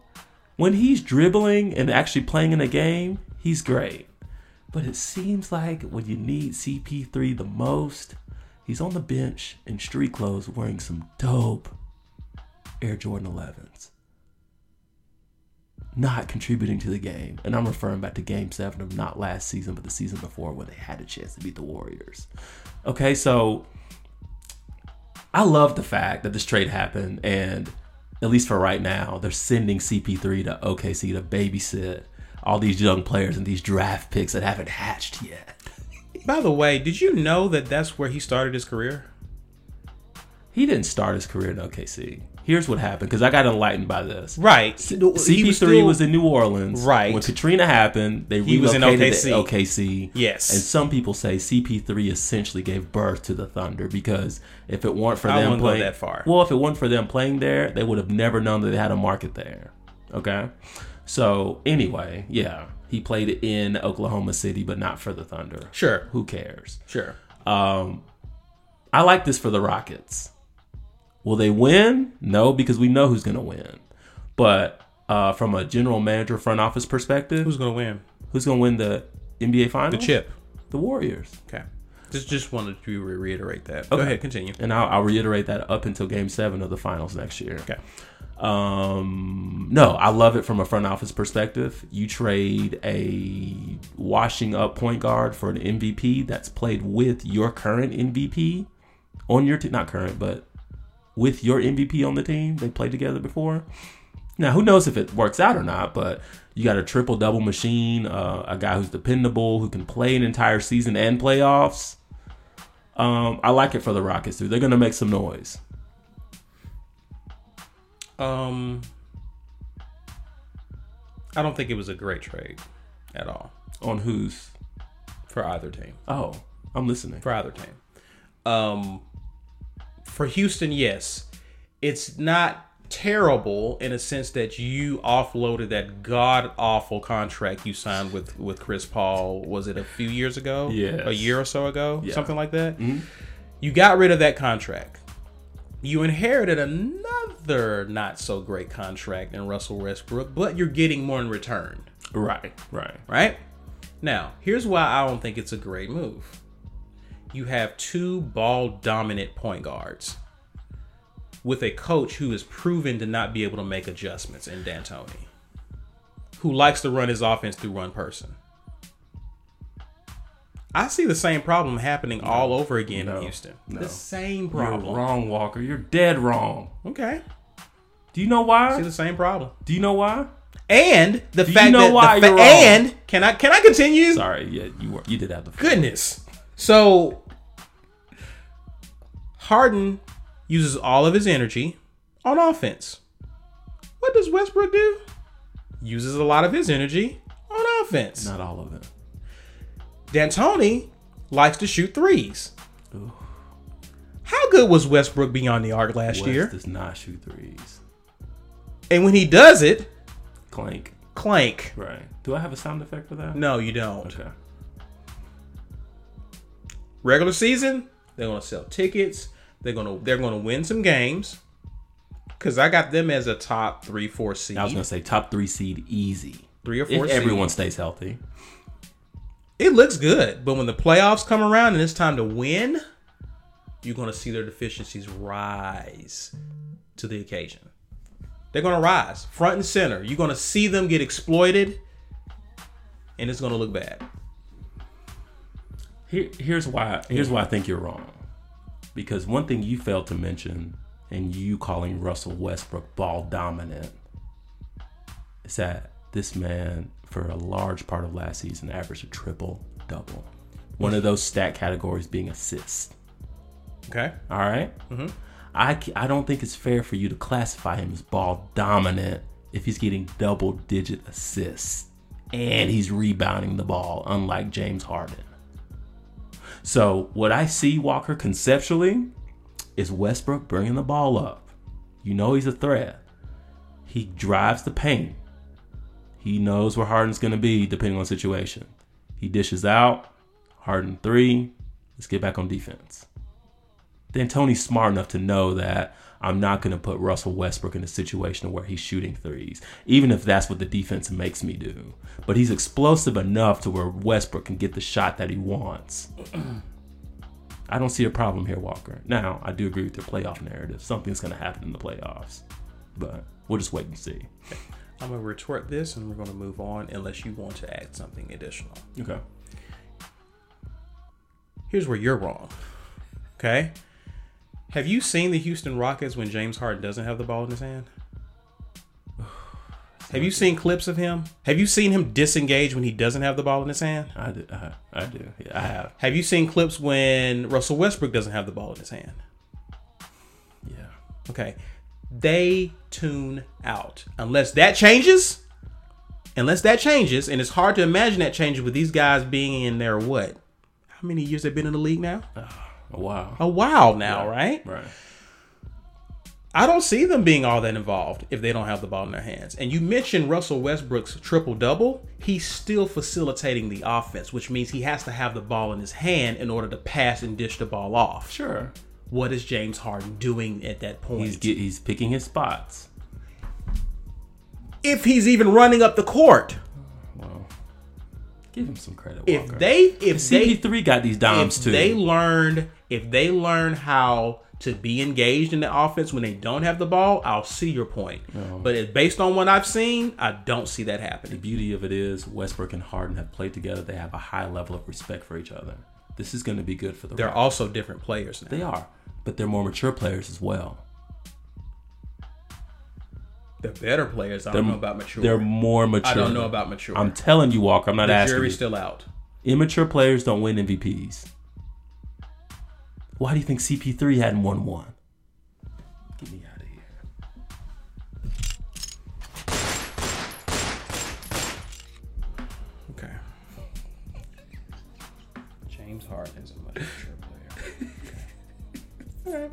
when he's dribbling and actually playing in a game, he's great. But it seems like when you need C P three the most, he's on the bench in street clothes wearing some dope Air Jordan elevens. Not contributing to the game. And I'm referring back to Game seven of not last season, but the season before when they had a chance to beat the Warriors. Okay, so I love the fact that this trade happened. And at least for right now, they're sending C P three to O K C to babysit all these young players and these draft picks that haven't hatched yet. By the way, did you know that that's where he started his career? He didn't start his career in O K C. Here's what happened, because I got enlightened by this. Right. C P three was, still... was in New Orleans. Right. When Katrina happened, they he relocated was in O K C. O K C. Yes. And some people say C P three essentially gave birth to the Thunder, because if it weren't for I them playing... that far. Well, if it weren't for them playing there, they would have never known that they had a market there. Okay? So, anyway, yeah. He played in Oklahoma City, but not for the Thunder. Sure. Who cares? Sure. Um, I like this for the Rockets. Will they win? No, because we know who's going to win. But uh, from a general manager front office perspective... Who's going to win? Who's going to win the N B A Finals? The chip. The Warriors. Okay. Just just wanted to reiterate that. Okay. Go ahead, continue. And I'll, I'll reiterate that up until Game seven of the Finals next year. Okay. Um, no, I love it from a front office perspective. You trade a washing up point guard for an M V P that's played with your current M V P on your team. Not current, but with your M V P on the team. They played together before. Now, who knows if it works out or not, but you got a triple-double machine, uh, a guy who's dependable, who can play an entire season and playoffs. Um, I like it for the Rockets, dude. They're going to make some noise. Um, I don't think it was a great trade at all. On whose? For either team. Oh, I'm listening. For either team. Um, for Houston, yes. It's not terrible in a sense that you offloaded that god-awful contract you signed with, with Chris Paul. Was it a few years ago? Yeah. A year or so ago? Yeah. Something like that? Mm-hmm. You got rid of that contract. You inherited another not-so-great contract in Russell Westbrook, but you're getting more in return. Right, right. Right? Now, here's why I don't think it's a great move. You have two ball-dominant point guards. with a coach who is proven to not be able to make adjustments in D'Antoni, who likes to run his offense through one person. I see the same problem happening no, all over again no, in Houston. No. The same problem. You're wrong, Walker. You're dead wrong. Okay. Do you know why? I see the same problem. Do you know why? And the Do fact you know that why the fa- you're wrong? And can I can I continue? Sorry, yeah, you were you did have the goodness. So Harden uses all of his energy on offense. What does Westbrook do? Uses a lot of his energy on offense. Not all of it. D'Antoni likes to shoot threes. Ooh. How good was Westbrook beyond the arc last West year? West does not shoot threes. And when he does it... Clank. Clank. Right. Do I have a sound effect for that? No, you don't. Okay. Regular season, they're going to sell tickets. They're going to they're going to win some games. Because I got them as a top three, four seed. I was going to say top three seed easy. Three or four if seed. If everyone stays healthy. It looks good. But when the playoffs come around and it's time to win, you're going to see their deficiencies rise to the occasion. They're going to rise front and center. You're going to see them get exploited. And it's going to look bad. Here, here's why. Here's why I think you're wrong. Because one thing you failed to mention, and you calling Russell Westbrook ball dominant, is that this man, for a large part of last season, averaged a triple-double. One of those stat categories being assists. Okay. All right? Mm-hmm. I, I don't think it's fair for you to classify him as ball dominant if he's getting double-digit assists and he's rebounding the ball, unlike James Harden. So what I see, Walker, conceptually, is Westbrook bringing the ball up. You know he's a threat. He drives the paint. He knows where Harden's going to be depending on the situation. He dishes out. Harden three. Let's get back on defense. Then Tony's smart enough to know that I'm not going to put Russell Westbrook in a situation where he's shooting threes, even if that's what the defense makes me do. But he's explosive enough to where Westbrook can get the shot that he wants. I don't see a problem here, Walker. Now, I do agree with your playoff narrative. Something's going to happen in the playoffs. But we'll just wait and see. I'm going to retort this and we're going to move on unless you want to add something additional. Okay. Here's where you're wrong. Okay. Have you seen the Houston Rockets when James Harden doesn't have the ball in his hand? Have you seen clips of him? Have you seen him disengage when he doesn't have the ball in his hand? I do. I, I do. Yeah, I have. Have you seen clips when Russell Westbrook doesn't have the ball in his hand? Yeah. Okay. They tune out. Unless that changes, unless that changes, and it's hard to imagine that changes with these guys being in their what? How many years they've been in the league now? Uh, a while. A while now, yeah, right? Right. I don't see them being all that involved if they don't have the ball in their hands. And you mentioned Russell Westbrook's triple-double. He's still facilitating the offense, which means he has to have the ball in his hand in order to pass and dish the ball off. Sure. What is James Harden doing at that point? He's, get, he's picking his spots. If he's even running up the court. Well, give him some credit, Walker. If they, if C P three got these dimes if too. They learned, if they learn how to be engaged in the offense when they don't have the ball, I'll see your point. No. But if based on what I've seen, I don't see that happening. The beauty of it is Westbrook and Harden have played together. They have a high level of respect for each other. This is going to be good for the They're Rockets. Also different players now. They are, but they're more mature players as well. They're better players. I they're, don't know about mature. They're more mature. I don't know about mature. I'm telling you, Walker, I'm not the asking The jury's you. Still out. Immature players don't win M V Ps. Why do you think C P three hadn't won one? Get me out of here. Okay. James Harden is a much mature player.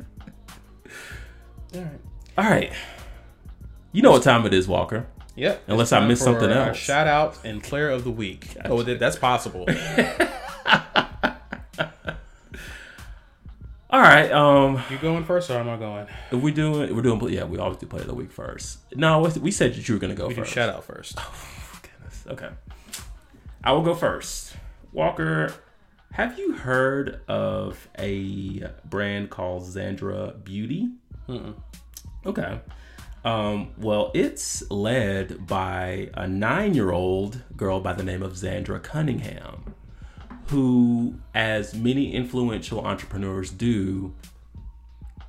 Okay. All right. All right. All right. You know what time it is, Walker. Yep. Unless I missed something else. Our shout out and player of the week. Gotcha. Oh, that's possible. All right. Um, you going first, or am I going? If we doing, we're doing. Yeah, we always do play of the week first. No, we said that you were going to go we first. We do shout out first. Oh, goodness. Okay. I will go first. Walker, have you heard of a brand called Zandra Beauty? Mm-mm. Okay. Um, well, it's led by a nine-year-old girl by the name of Zandra Cunningham, who, as many influential entrepreneurs do,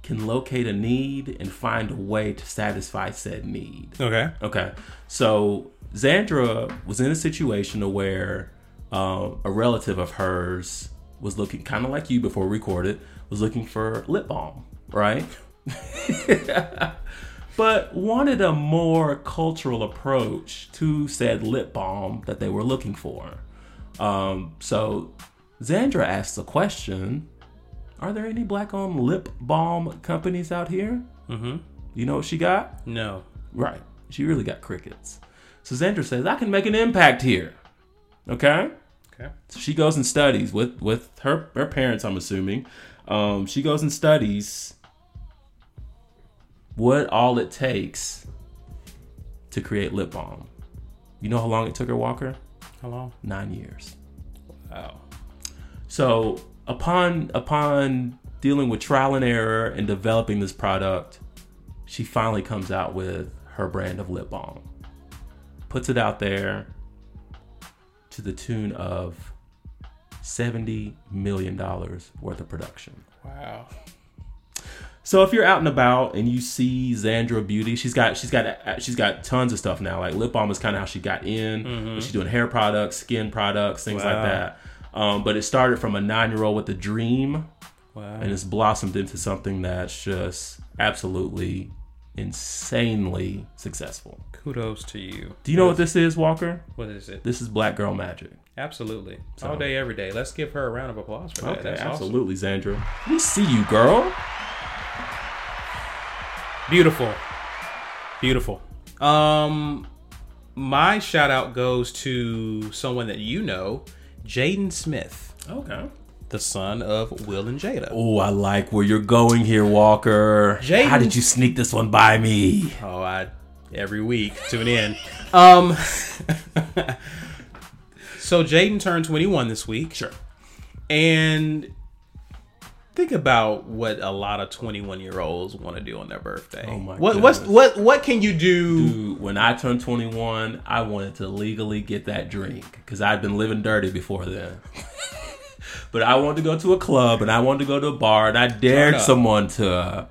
can locate a need and find a way to satisfy said need. Okay. Okay. So Zandra was in a situation where uh, a relative of hers was looking, kind of like you before we recorded, was looking for lip balm, right? But wanted a more cultural approach to said lip balm that they were looking for. Um, so Zandra asks the question, are there any black-owned lip balm companies out here? Mm-hmm. You know what she got? No. Right. She really got crickets. So Zandra says, I can make an impact here. Okay? Okay. So she goes and studies with, with her, her parents, I'm assuming. Um, she goes and studies what all it takes to create lip balm. You know how long it took her, Walker? How long? Nine years. Wow. So upon upon dealing with trial and error and developing this product, she finally comes out with her brand of lip balm. Puts it out there to the tune of seventy million dollars worth of production. Wow. So if you're out and about and you see Zandra Beauty, she's got she's got she's got tons of stuff now. Like lip balm is kind of how she got in. Mm-hmm. She's doing hair products, skin products, things wow. like that. Um, but it started from a nine-year-old with a dream, wow. and it's blossomed into something that's just absolutely insanely successful. Kudos to you. Do you know what, what this is, Walker? What is it? This is Black Girl Magic. Absolutely. So. All day, every day. Let's give her a round of applause for that. Okay, that's absolutely, awesome. Zandra. We see you, girl. Beautiful. Beautiful. Um, my shout out goes to someone that you know, Jaden Smith. Okay. The son of Will and Jada. Oh, I like where you're going here, Walker. Jaden. How did you sneak this one by me? Oh, I every week. Tune in. um So Jaden turned twenty-one this week. Sure. And think about what a lot of twenty-one-year-olds want to do on their birthday. Oh my what, what's, what what can you do? Dude, when I turned twenty-one, I wanted to legally get that drink because I'd been living dirty before then. But I wanted to go to a club and I wanted to go to a bar and I dared someone to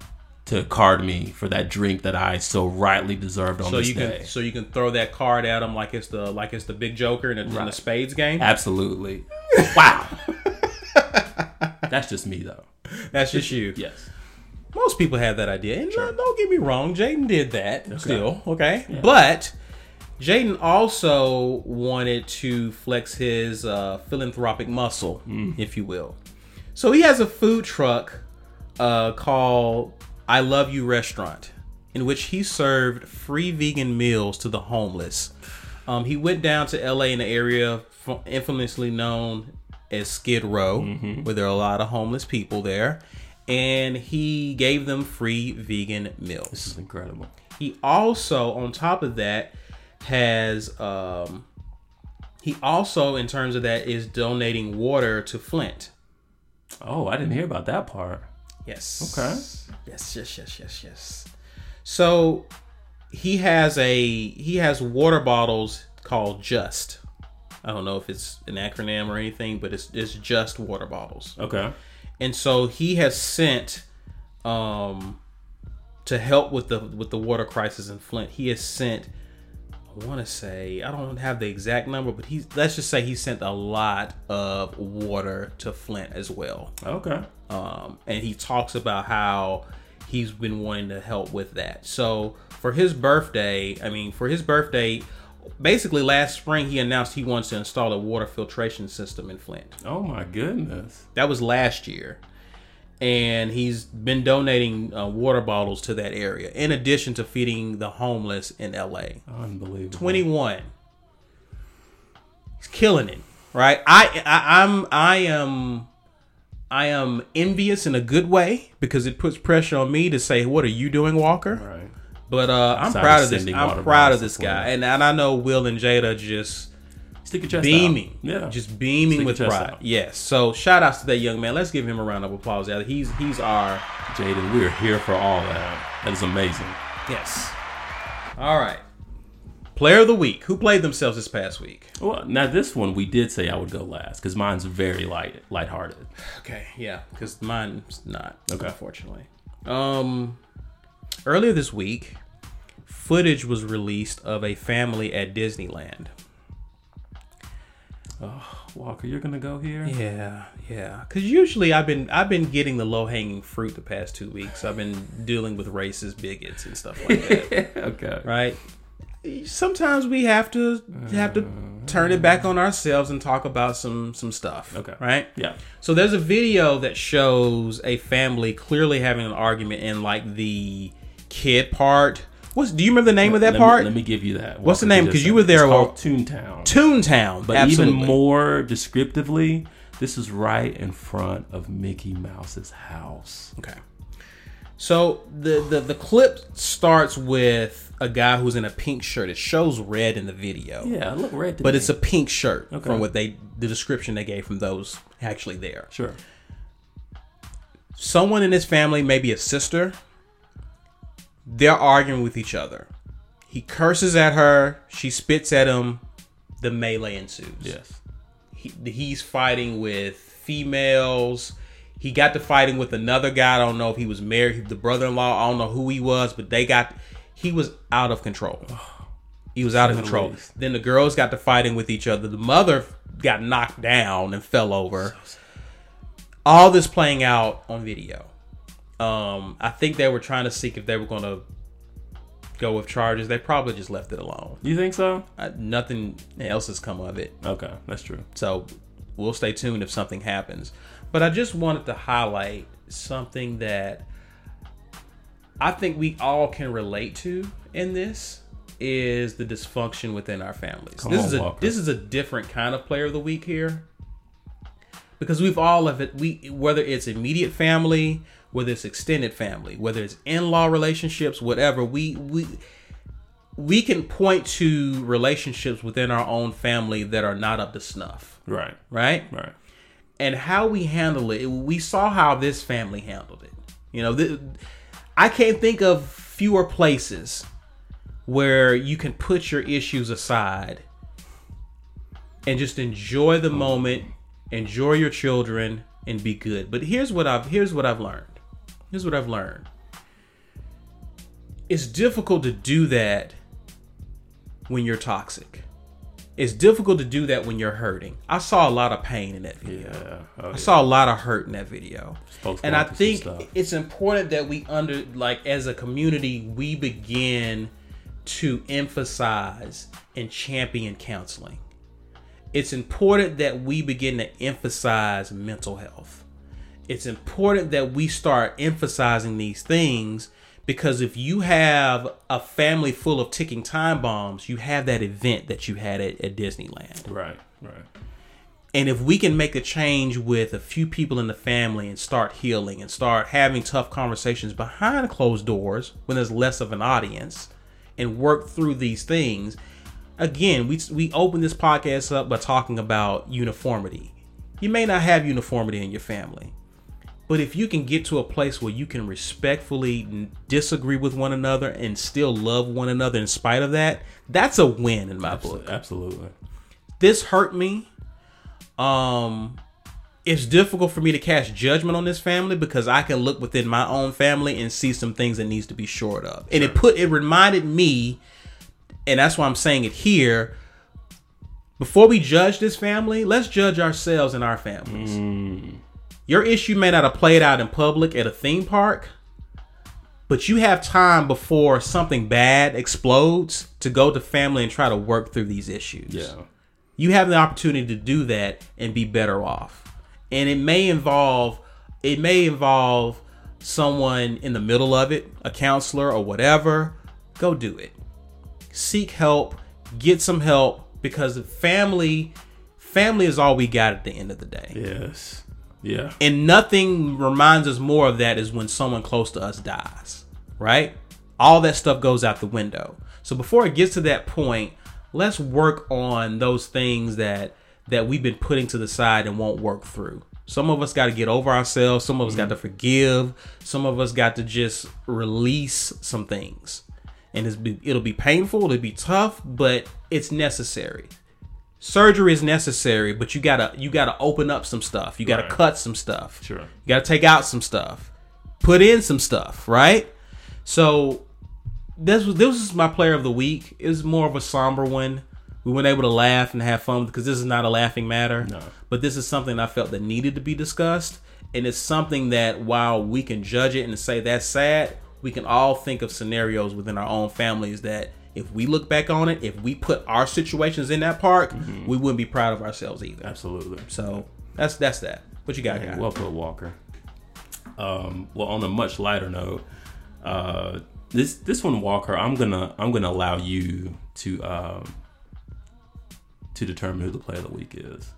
to card me for that drink that I so rightly deserved on so this you day. Can, so you can throw that card at them like it's the like it's the big joker in the, right. in the spades game? Absolutely. Wow. That's just me, though. That's just you. Yes. Most people have that idea. And sure. no, don't get me wrong. Jaden did that okay. still. Okay. Yeah. But Jaden also wanted to flex his uh, philanthropic muscle, mm. if you will. So he has a food truck uh, called I Love You Restaurant, in which he served free vegan meals to the homeless. Um, he went down to L A in the area infamously known as Skid Row, mm-hmm. where there are a lot of homeless people there, and he gave them free vegan meals. This is incredible. He also, on top of that, has um, he also, in terms of that, is donating water to Flint. Oh, I didn't hear about that part. Yes. Okay. Yes, yes, yes, yes, yes. So he has a he has water bottles called Just. I don't know if it's an acronym or anything, but it's it's just water bottles. Okay. And so he has sent, um, to help with the with the water crisis in Flint. He has sent, I want to say, I don't have the exact number, but he's let's just say he sent a lot of water to Flint as well. Okay. Um, and he talks about how he's been wanting to help with that. So for his birthday, I mean, for his birthday. Basically, last spring, he announced he wants to install a water filtration system in Flint. Oh, my goodness. That was last year. And he's been donating uh, water bottles to that area, in addition to feeding the homeless in L A. Unbelievable. twenty-one. He's killing it, right? I, I, I'm, I, am, I am envious in a good way because it puts pressure on me to say, what are you doing, Walker? Right. But uh, I'm proud of this. I'm proud of this guy, and and I know Will and Jada just Stick your chest beaming. out. Beaming. Yeah. Just beaming Stick with pride. Out. Yes. So shout outs to that young man. Let's give him a round of applause. He's he's our Jaden. We are here for all that. That is amazing. Yes. All right. Player of the week. Who played themselves this past week? Well, now this one we did say I would go last because mine's very light, lighthearted. Okay, yeah, because mine's not. Okay, unfortunately. Um, earlier this week, footage was released of a family at Disneyland. Oh, Walker, you're gonna go here? Yeah, yeah. Because usually I've been I've been getting the low hanging fruit the past two weeks. I've been dealing with racist bigots and stuff like that. Okay, right. Sometimes we have to have to turn it back on ourselves and talk about some some stuff. Okay. Right? Yeah. So there's a video that shows a family clearly having an argument in like the kid part. What's do you remember the name let, of that let part? Me, let me give you that. What's the name? Because you were there. It's called Toontown. Toontown. But absolutely. Even more descriptively, this is right in front of Mickey Mouse's house. Okay. So the, the, the clip starts with a guy who's in a pink shirt. It shows red in the video. Yeah, I look red to But me. It's a pink shirt okay. from what they the description they gave from those actually there. Sure. Someone in his family, maybe a sister, they're arguing with each other. He curses at her. She spits at him. The melee ensues. Yes. He, he's fighting with females. He got to fighting with another guy. I don't know if he was married, the brother-in-law. I don't know who he was, but they got, he was out of control. He was out of control. Then the girls got to fighting with each other. The mother got knocked down and fell over. All this playing out on video. Um, I think they were trying to seek if they were going to go with charges. They probably just left it alone. You think so? I, nothing else has come of it. Okay, that's true. So we'll stay tuned if something happens. But I just wanted to highlight something that I think we all can relate to in this is the dysfunction within our families. Come this on, is a Walker. This is a different kind of player of the week here. Because we've all of it we whether it's immediate family, whether it's extended family, whether it's in-law relationships, whatever, we we we can point to relationships within our own family that are not up to snuff. Right. Right? Right. And how we handle it, we saw how this family handled it. You know, th- I can't think of fewer places where you can put your issues aside and just enjoy the moment, enjoy your children, and be good. But here's what I've here's what I've learned. Here's what I've learned. It's difficult to do that when you're toxic. It's difficult to do that when you're hurting. I saw a lot of pain in that video. Yeah. Oh, I yeah. saw a lot of hurt in that video. And I think it's important that we under like as a community, we begin to emphasize and champion counseling. It's important that we begin to emphasize mental health. It's important that we start emphasizing these things because if you have a family full of ticking time bombs, you have that event that you had at, at Disneyland. Right, right. And if we can make a change with a few people in the family and start healing and start having tough conversations behind closed doors when there's less of an audience and work through these things. Again, we we open this podcast up by talking about uniformity. You may not have uniformity in your family. But if you can get to a place where you can respectfully disagree with one another and still love one another in spite of that, that's a win in my Absolutely. book. Absolutely. This hurt me. Um, it's difficult for me to cast judgment on this family because I can look within my own family and see some things that needs to be shored up. Sure. And it put it reminded me, and that's why I'm saying it here, before we judge this family, let's judge ourselves and our families. Mm. Your issue may not have played out in public at a theme park, but you have time before something bad explodes to go to family and try to work through these issues. Yeah. You have the opportunity to do that and be better off. And it may involve it may involve someone in the middle of it, a counselor or whatever. Go do it. Seek help, get some help because the family family is all we got at the end of the day. Yes. Yeah. And nothing reminds us more of that is when someone close to us dies, right? All that stuff goes out the window. So before it gets to that point, let's work on those things that that we've been putting to the side and won't work through. Some of us got to get over ourselves. Some of us mm-hmm. got to forgive. Some of us got to just release some things. And it's be, it'll be painful. It'll be tough, but it's necessary. Surgery is necessary, but you gotta you gotta open up some stuff. You gotta right. cut some stuff. Sure. You gotta take out some stuff. Put in some stuff, right? So this was this was my player of the week. It was more of a somber one. We weren't able to laugh and have fun because this is not a laughing matter. No. But this is something I felt that needed to be discussed, and it's something that while we can judge it and say that's sad, we can all think of scenarios within our own families that, if we look back on it, if we put our situations in that park, mm-hmm. we wouldn't be proud of ourselves either. Absolutely. So that's that's that. What you got, guys? Well put, Walker. Um, well, on a much lighter note, uh, this this one, Walker, I'm gonna I'm gonna allow you to um, to determine who the player of the week is,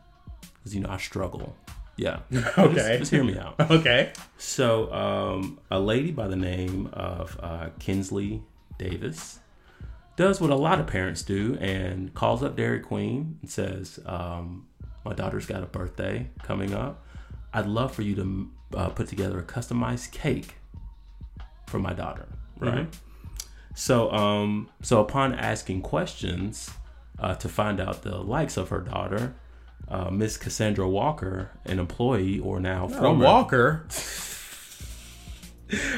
because you know I struggle. Yeah. Okay. Just, just hear me out. Okay. So um, a lady by the name of uh, Kinsley Davis does what a lot of parents do and calls up Dairy Queen and says, um, my daughter's got a birthday coming up. I'd love for you to uh, put together a customized cake for my daughter, right? Mm-hmm. So um, so upon asking questions uh, to find out the likes of her daughter, uh, Miss Cassandra Walker, an employee or now no, former... Walker?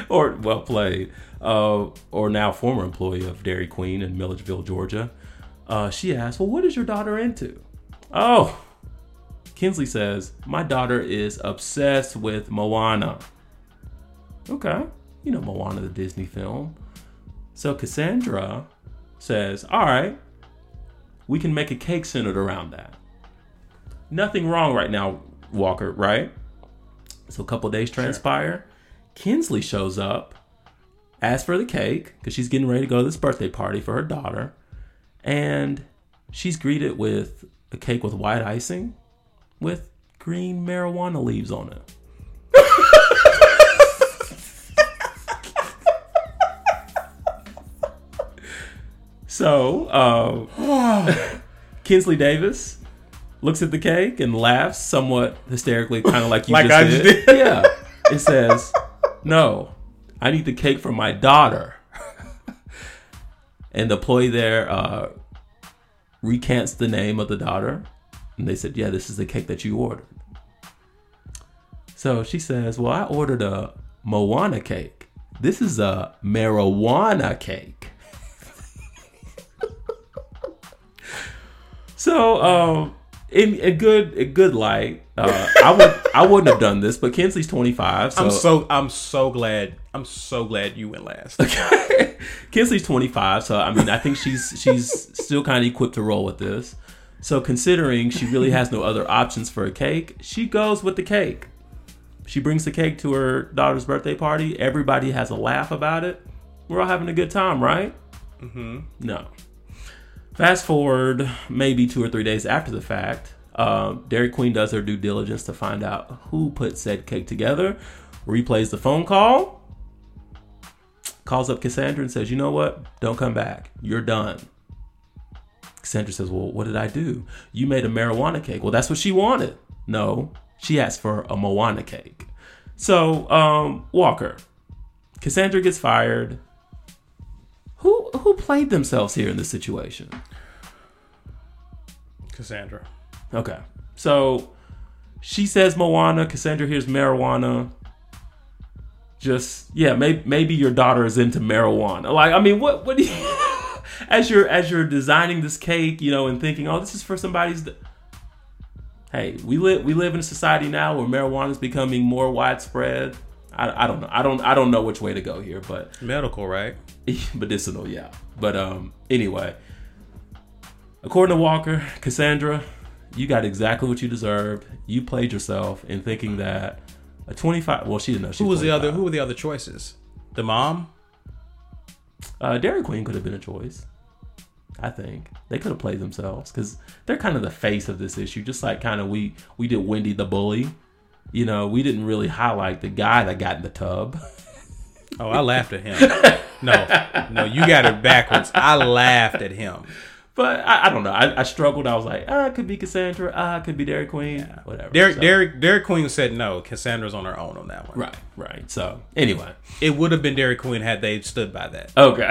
or well played uh, or now former employee of Dairy Queen in Milledgeville, Georgia, uh, she asked, well, what is your daughter into? Oh, Kinsley says, my daughter is obsessed with Moana. Okay, you know Moana, the Disney film. So Cassandra says, all right, we can make a cake centered around that. Nothing wrong right now, Walker, right? So a couple days transpire. Sure. Kinsley shows up, asks for the cake, because she's getting ready to go to this birthday party for her daughter, and she's greeted with a cake with white icing with green marijuana leaves on it. So, um, Kinsley Davis looks at the cake and laughs somewhat hysterically, kind of like you like just, I did. just did. Yeah. It says... No, I need the cake for my daughter. And the employee there uh, recants the name of the daughter. And they said, yeah, this is the cake that you ordered. So she says, well, I ordered a Moana cake. This is a marijuana cake. So um, in a good, a good light. Uh, I would I wouldn't have done this, but Kinsley's twenty-five. So I'm so I'm so glad I'm so glad you went last. Okay. Kinsley's twenty-five, so I mean I think she's she's still kind of equipped to roll with this. So considering she really has no other options for a cake, she goes with the cake. She brings the cake to her daughter's birthday party. Everybody has a laugh about it. We're all having a good time, right? Mm-hmm. No. Fast forward maybe two or three days after the fact. Um, Dairy Queen does her due diligence to find out who put said cake together, replays the phone call, calls up Cassandra and says, you know what? Don't come back. You're done. Cassandra says, well, what did I do? You made a marijuana cake. Well, that's what she wanted. No, she asked for a Moana cake. So, um, Walker, Cassandra gets fired. Who, who played themselves here in this situation? Cassandra. Okay, so she says Moana. Cassandra hears marijuana. Just yeah, maybe maybe your daughter is into marijuana. Like, I mean, what what do you as you're as you're designing this cake, you know, and thinking, oh, this is for somebody's. D-. Hey, we live we live in a society now where marijuana is becoming more widespread. I, I don't know. I don't I don't know which way to go here, but medical, right? Medicinal, yeah. But um, anyway, according to Walker, Cassandra, you got exactly what you deserved. You played yourself in thinking that a twenty-five. Well, she didn't know. She who was the other? Who were the other choices? The mom. Uh, Dairy Queen could have been a choice. I think they could have played themselves because they're kind of the face of this issue. Just like kind of we we did Wendy the bully. You know, we didn't really highlight the guy that got in the tub. Oh, I laughed at him. No, no, you got it backwards. I laughed at him. But I, I don't know. I, I struggled. I was like, ah, it could be Cassandra. Ah, it could be Dairy Queen. Yeah. Whatever. Dairy, so. Dairy, Dairy Queen said no. Cassandra's on her own on that one. Right, right. So, anyway. It would have been Dairy Queen had they stood by that. Okay.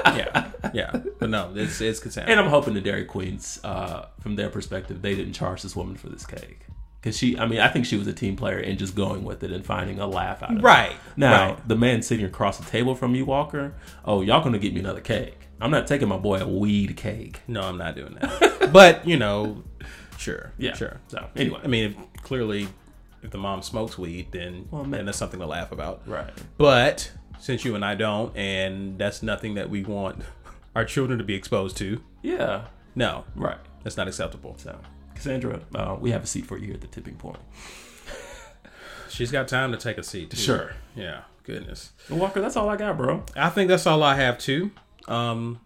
yeah, yeah. But no, it's, it's Cassandra. And I'm hoping the Dairy Queens, uh, from their perspective, they didn't charge this woman for this cake. Because she, I mean, I think she was a team player and just going with it and finding a laugh out of right, it. Now, right. Now, the man sitting across the table from you, Walker, oh, y'all going to get me another cake. I'm not taking my boy a weed cake. No, I'm not doing that. But, you know, sure. Yeah. Sure. So, anyway. I mean, if, clearly, if the mom smokes weed, then, well, then that's something to laugh about. Right. But, since you and I don't, and that's nothing that we want our children to be exposed to. Yeah. No. Right. That's not acceptable. So, Cassandra, uh, we have a seat for you here at the Tipping Point. She's got time to take a seat, too. Sure. Yeah. Goodness. Well, Walker, that's all I got, bro. I think that's all I have, too. Um,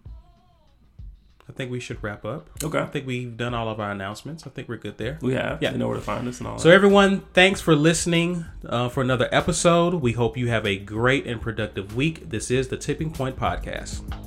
I think we should wrap up. Okay. I think we've done all of our announcements. I think we're good there. We have. Yeah. You know where to find us and all that. So everyone, thanks for listening uh, for another episode. We hope you have a great and productive week. This is the Tipping Point Podcast.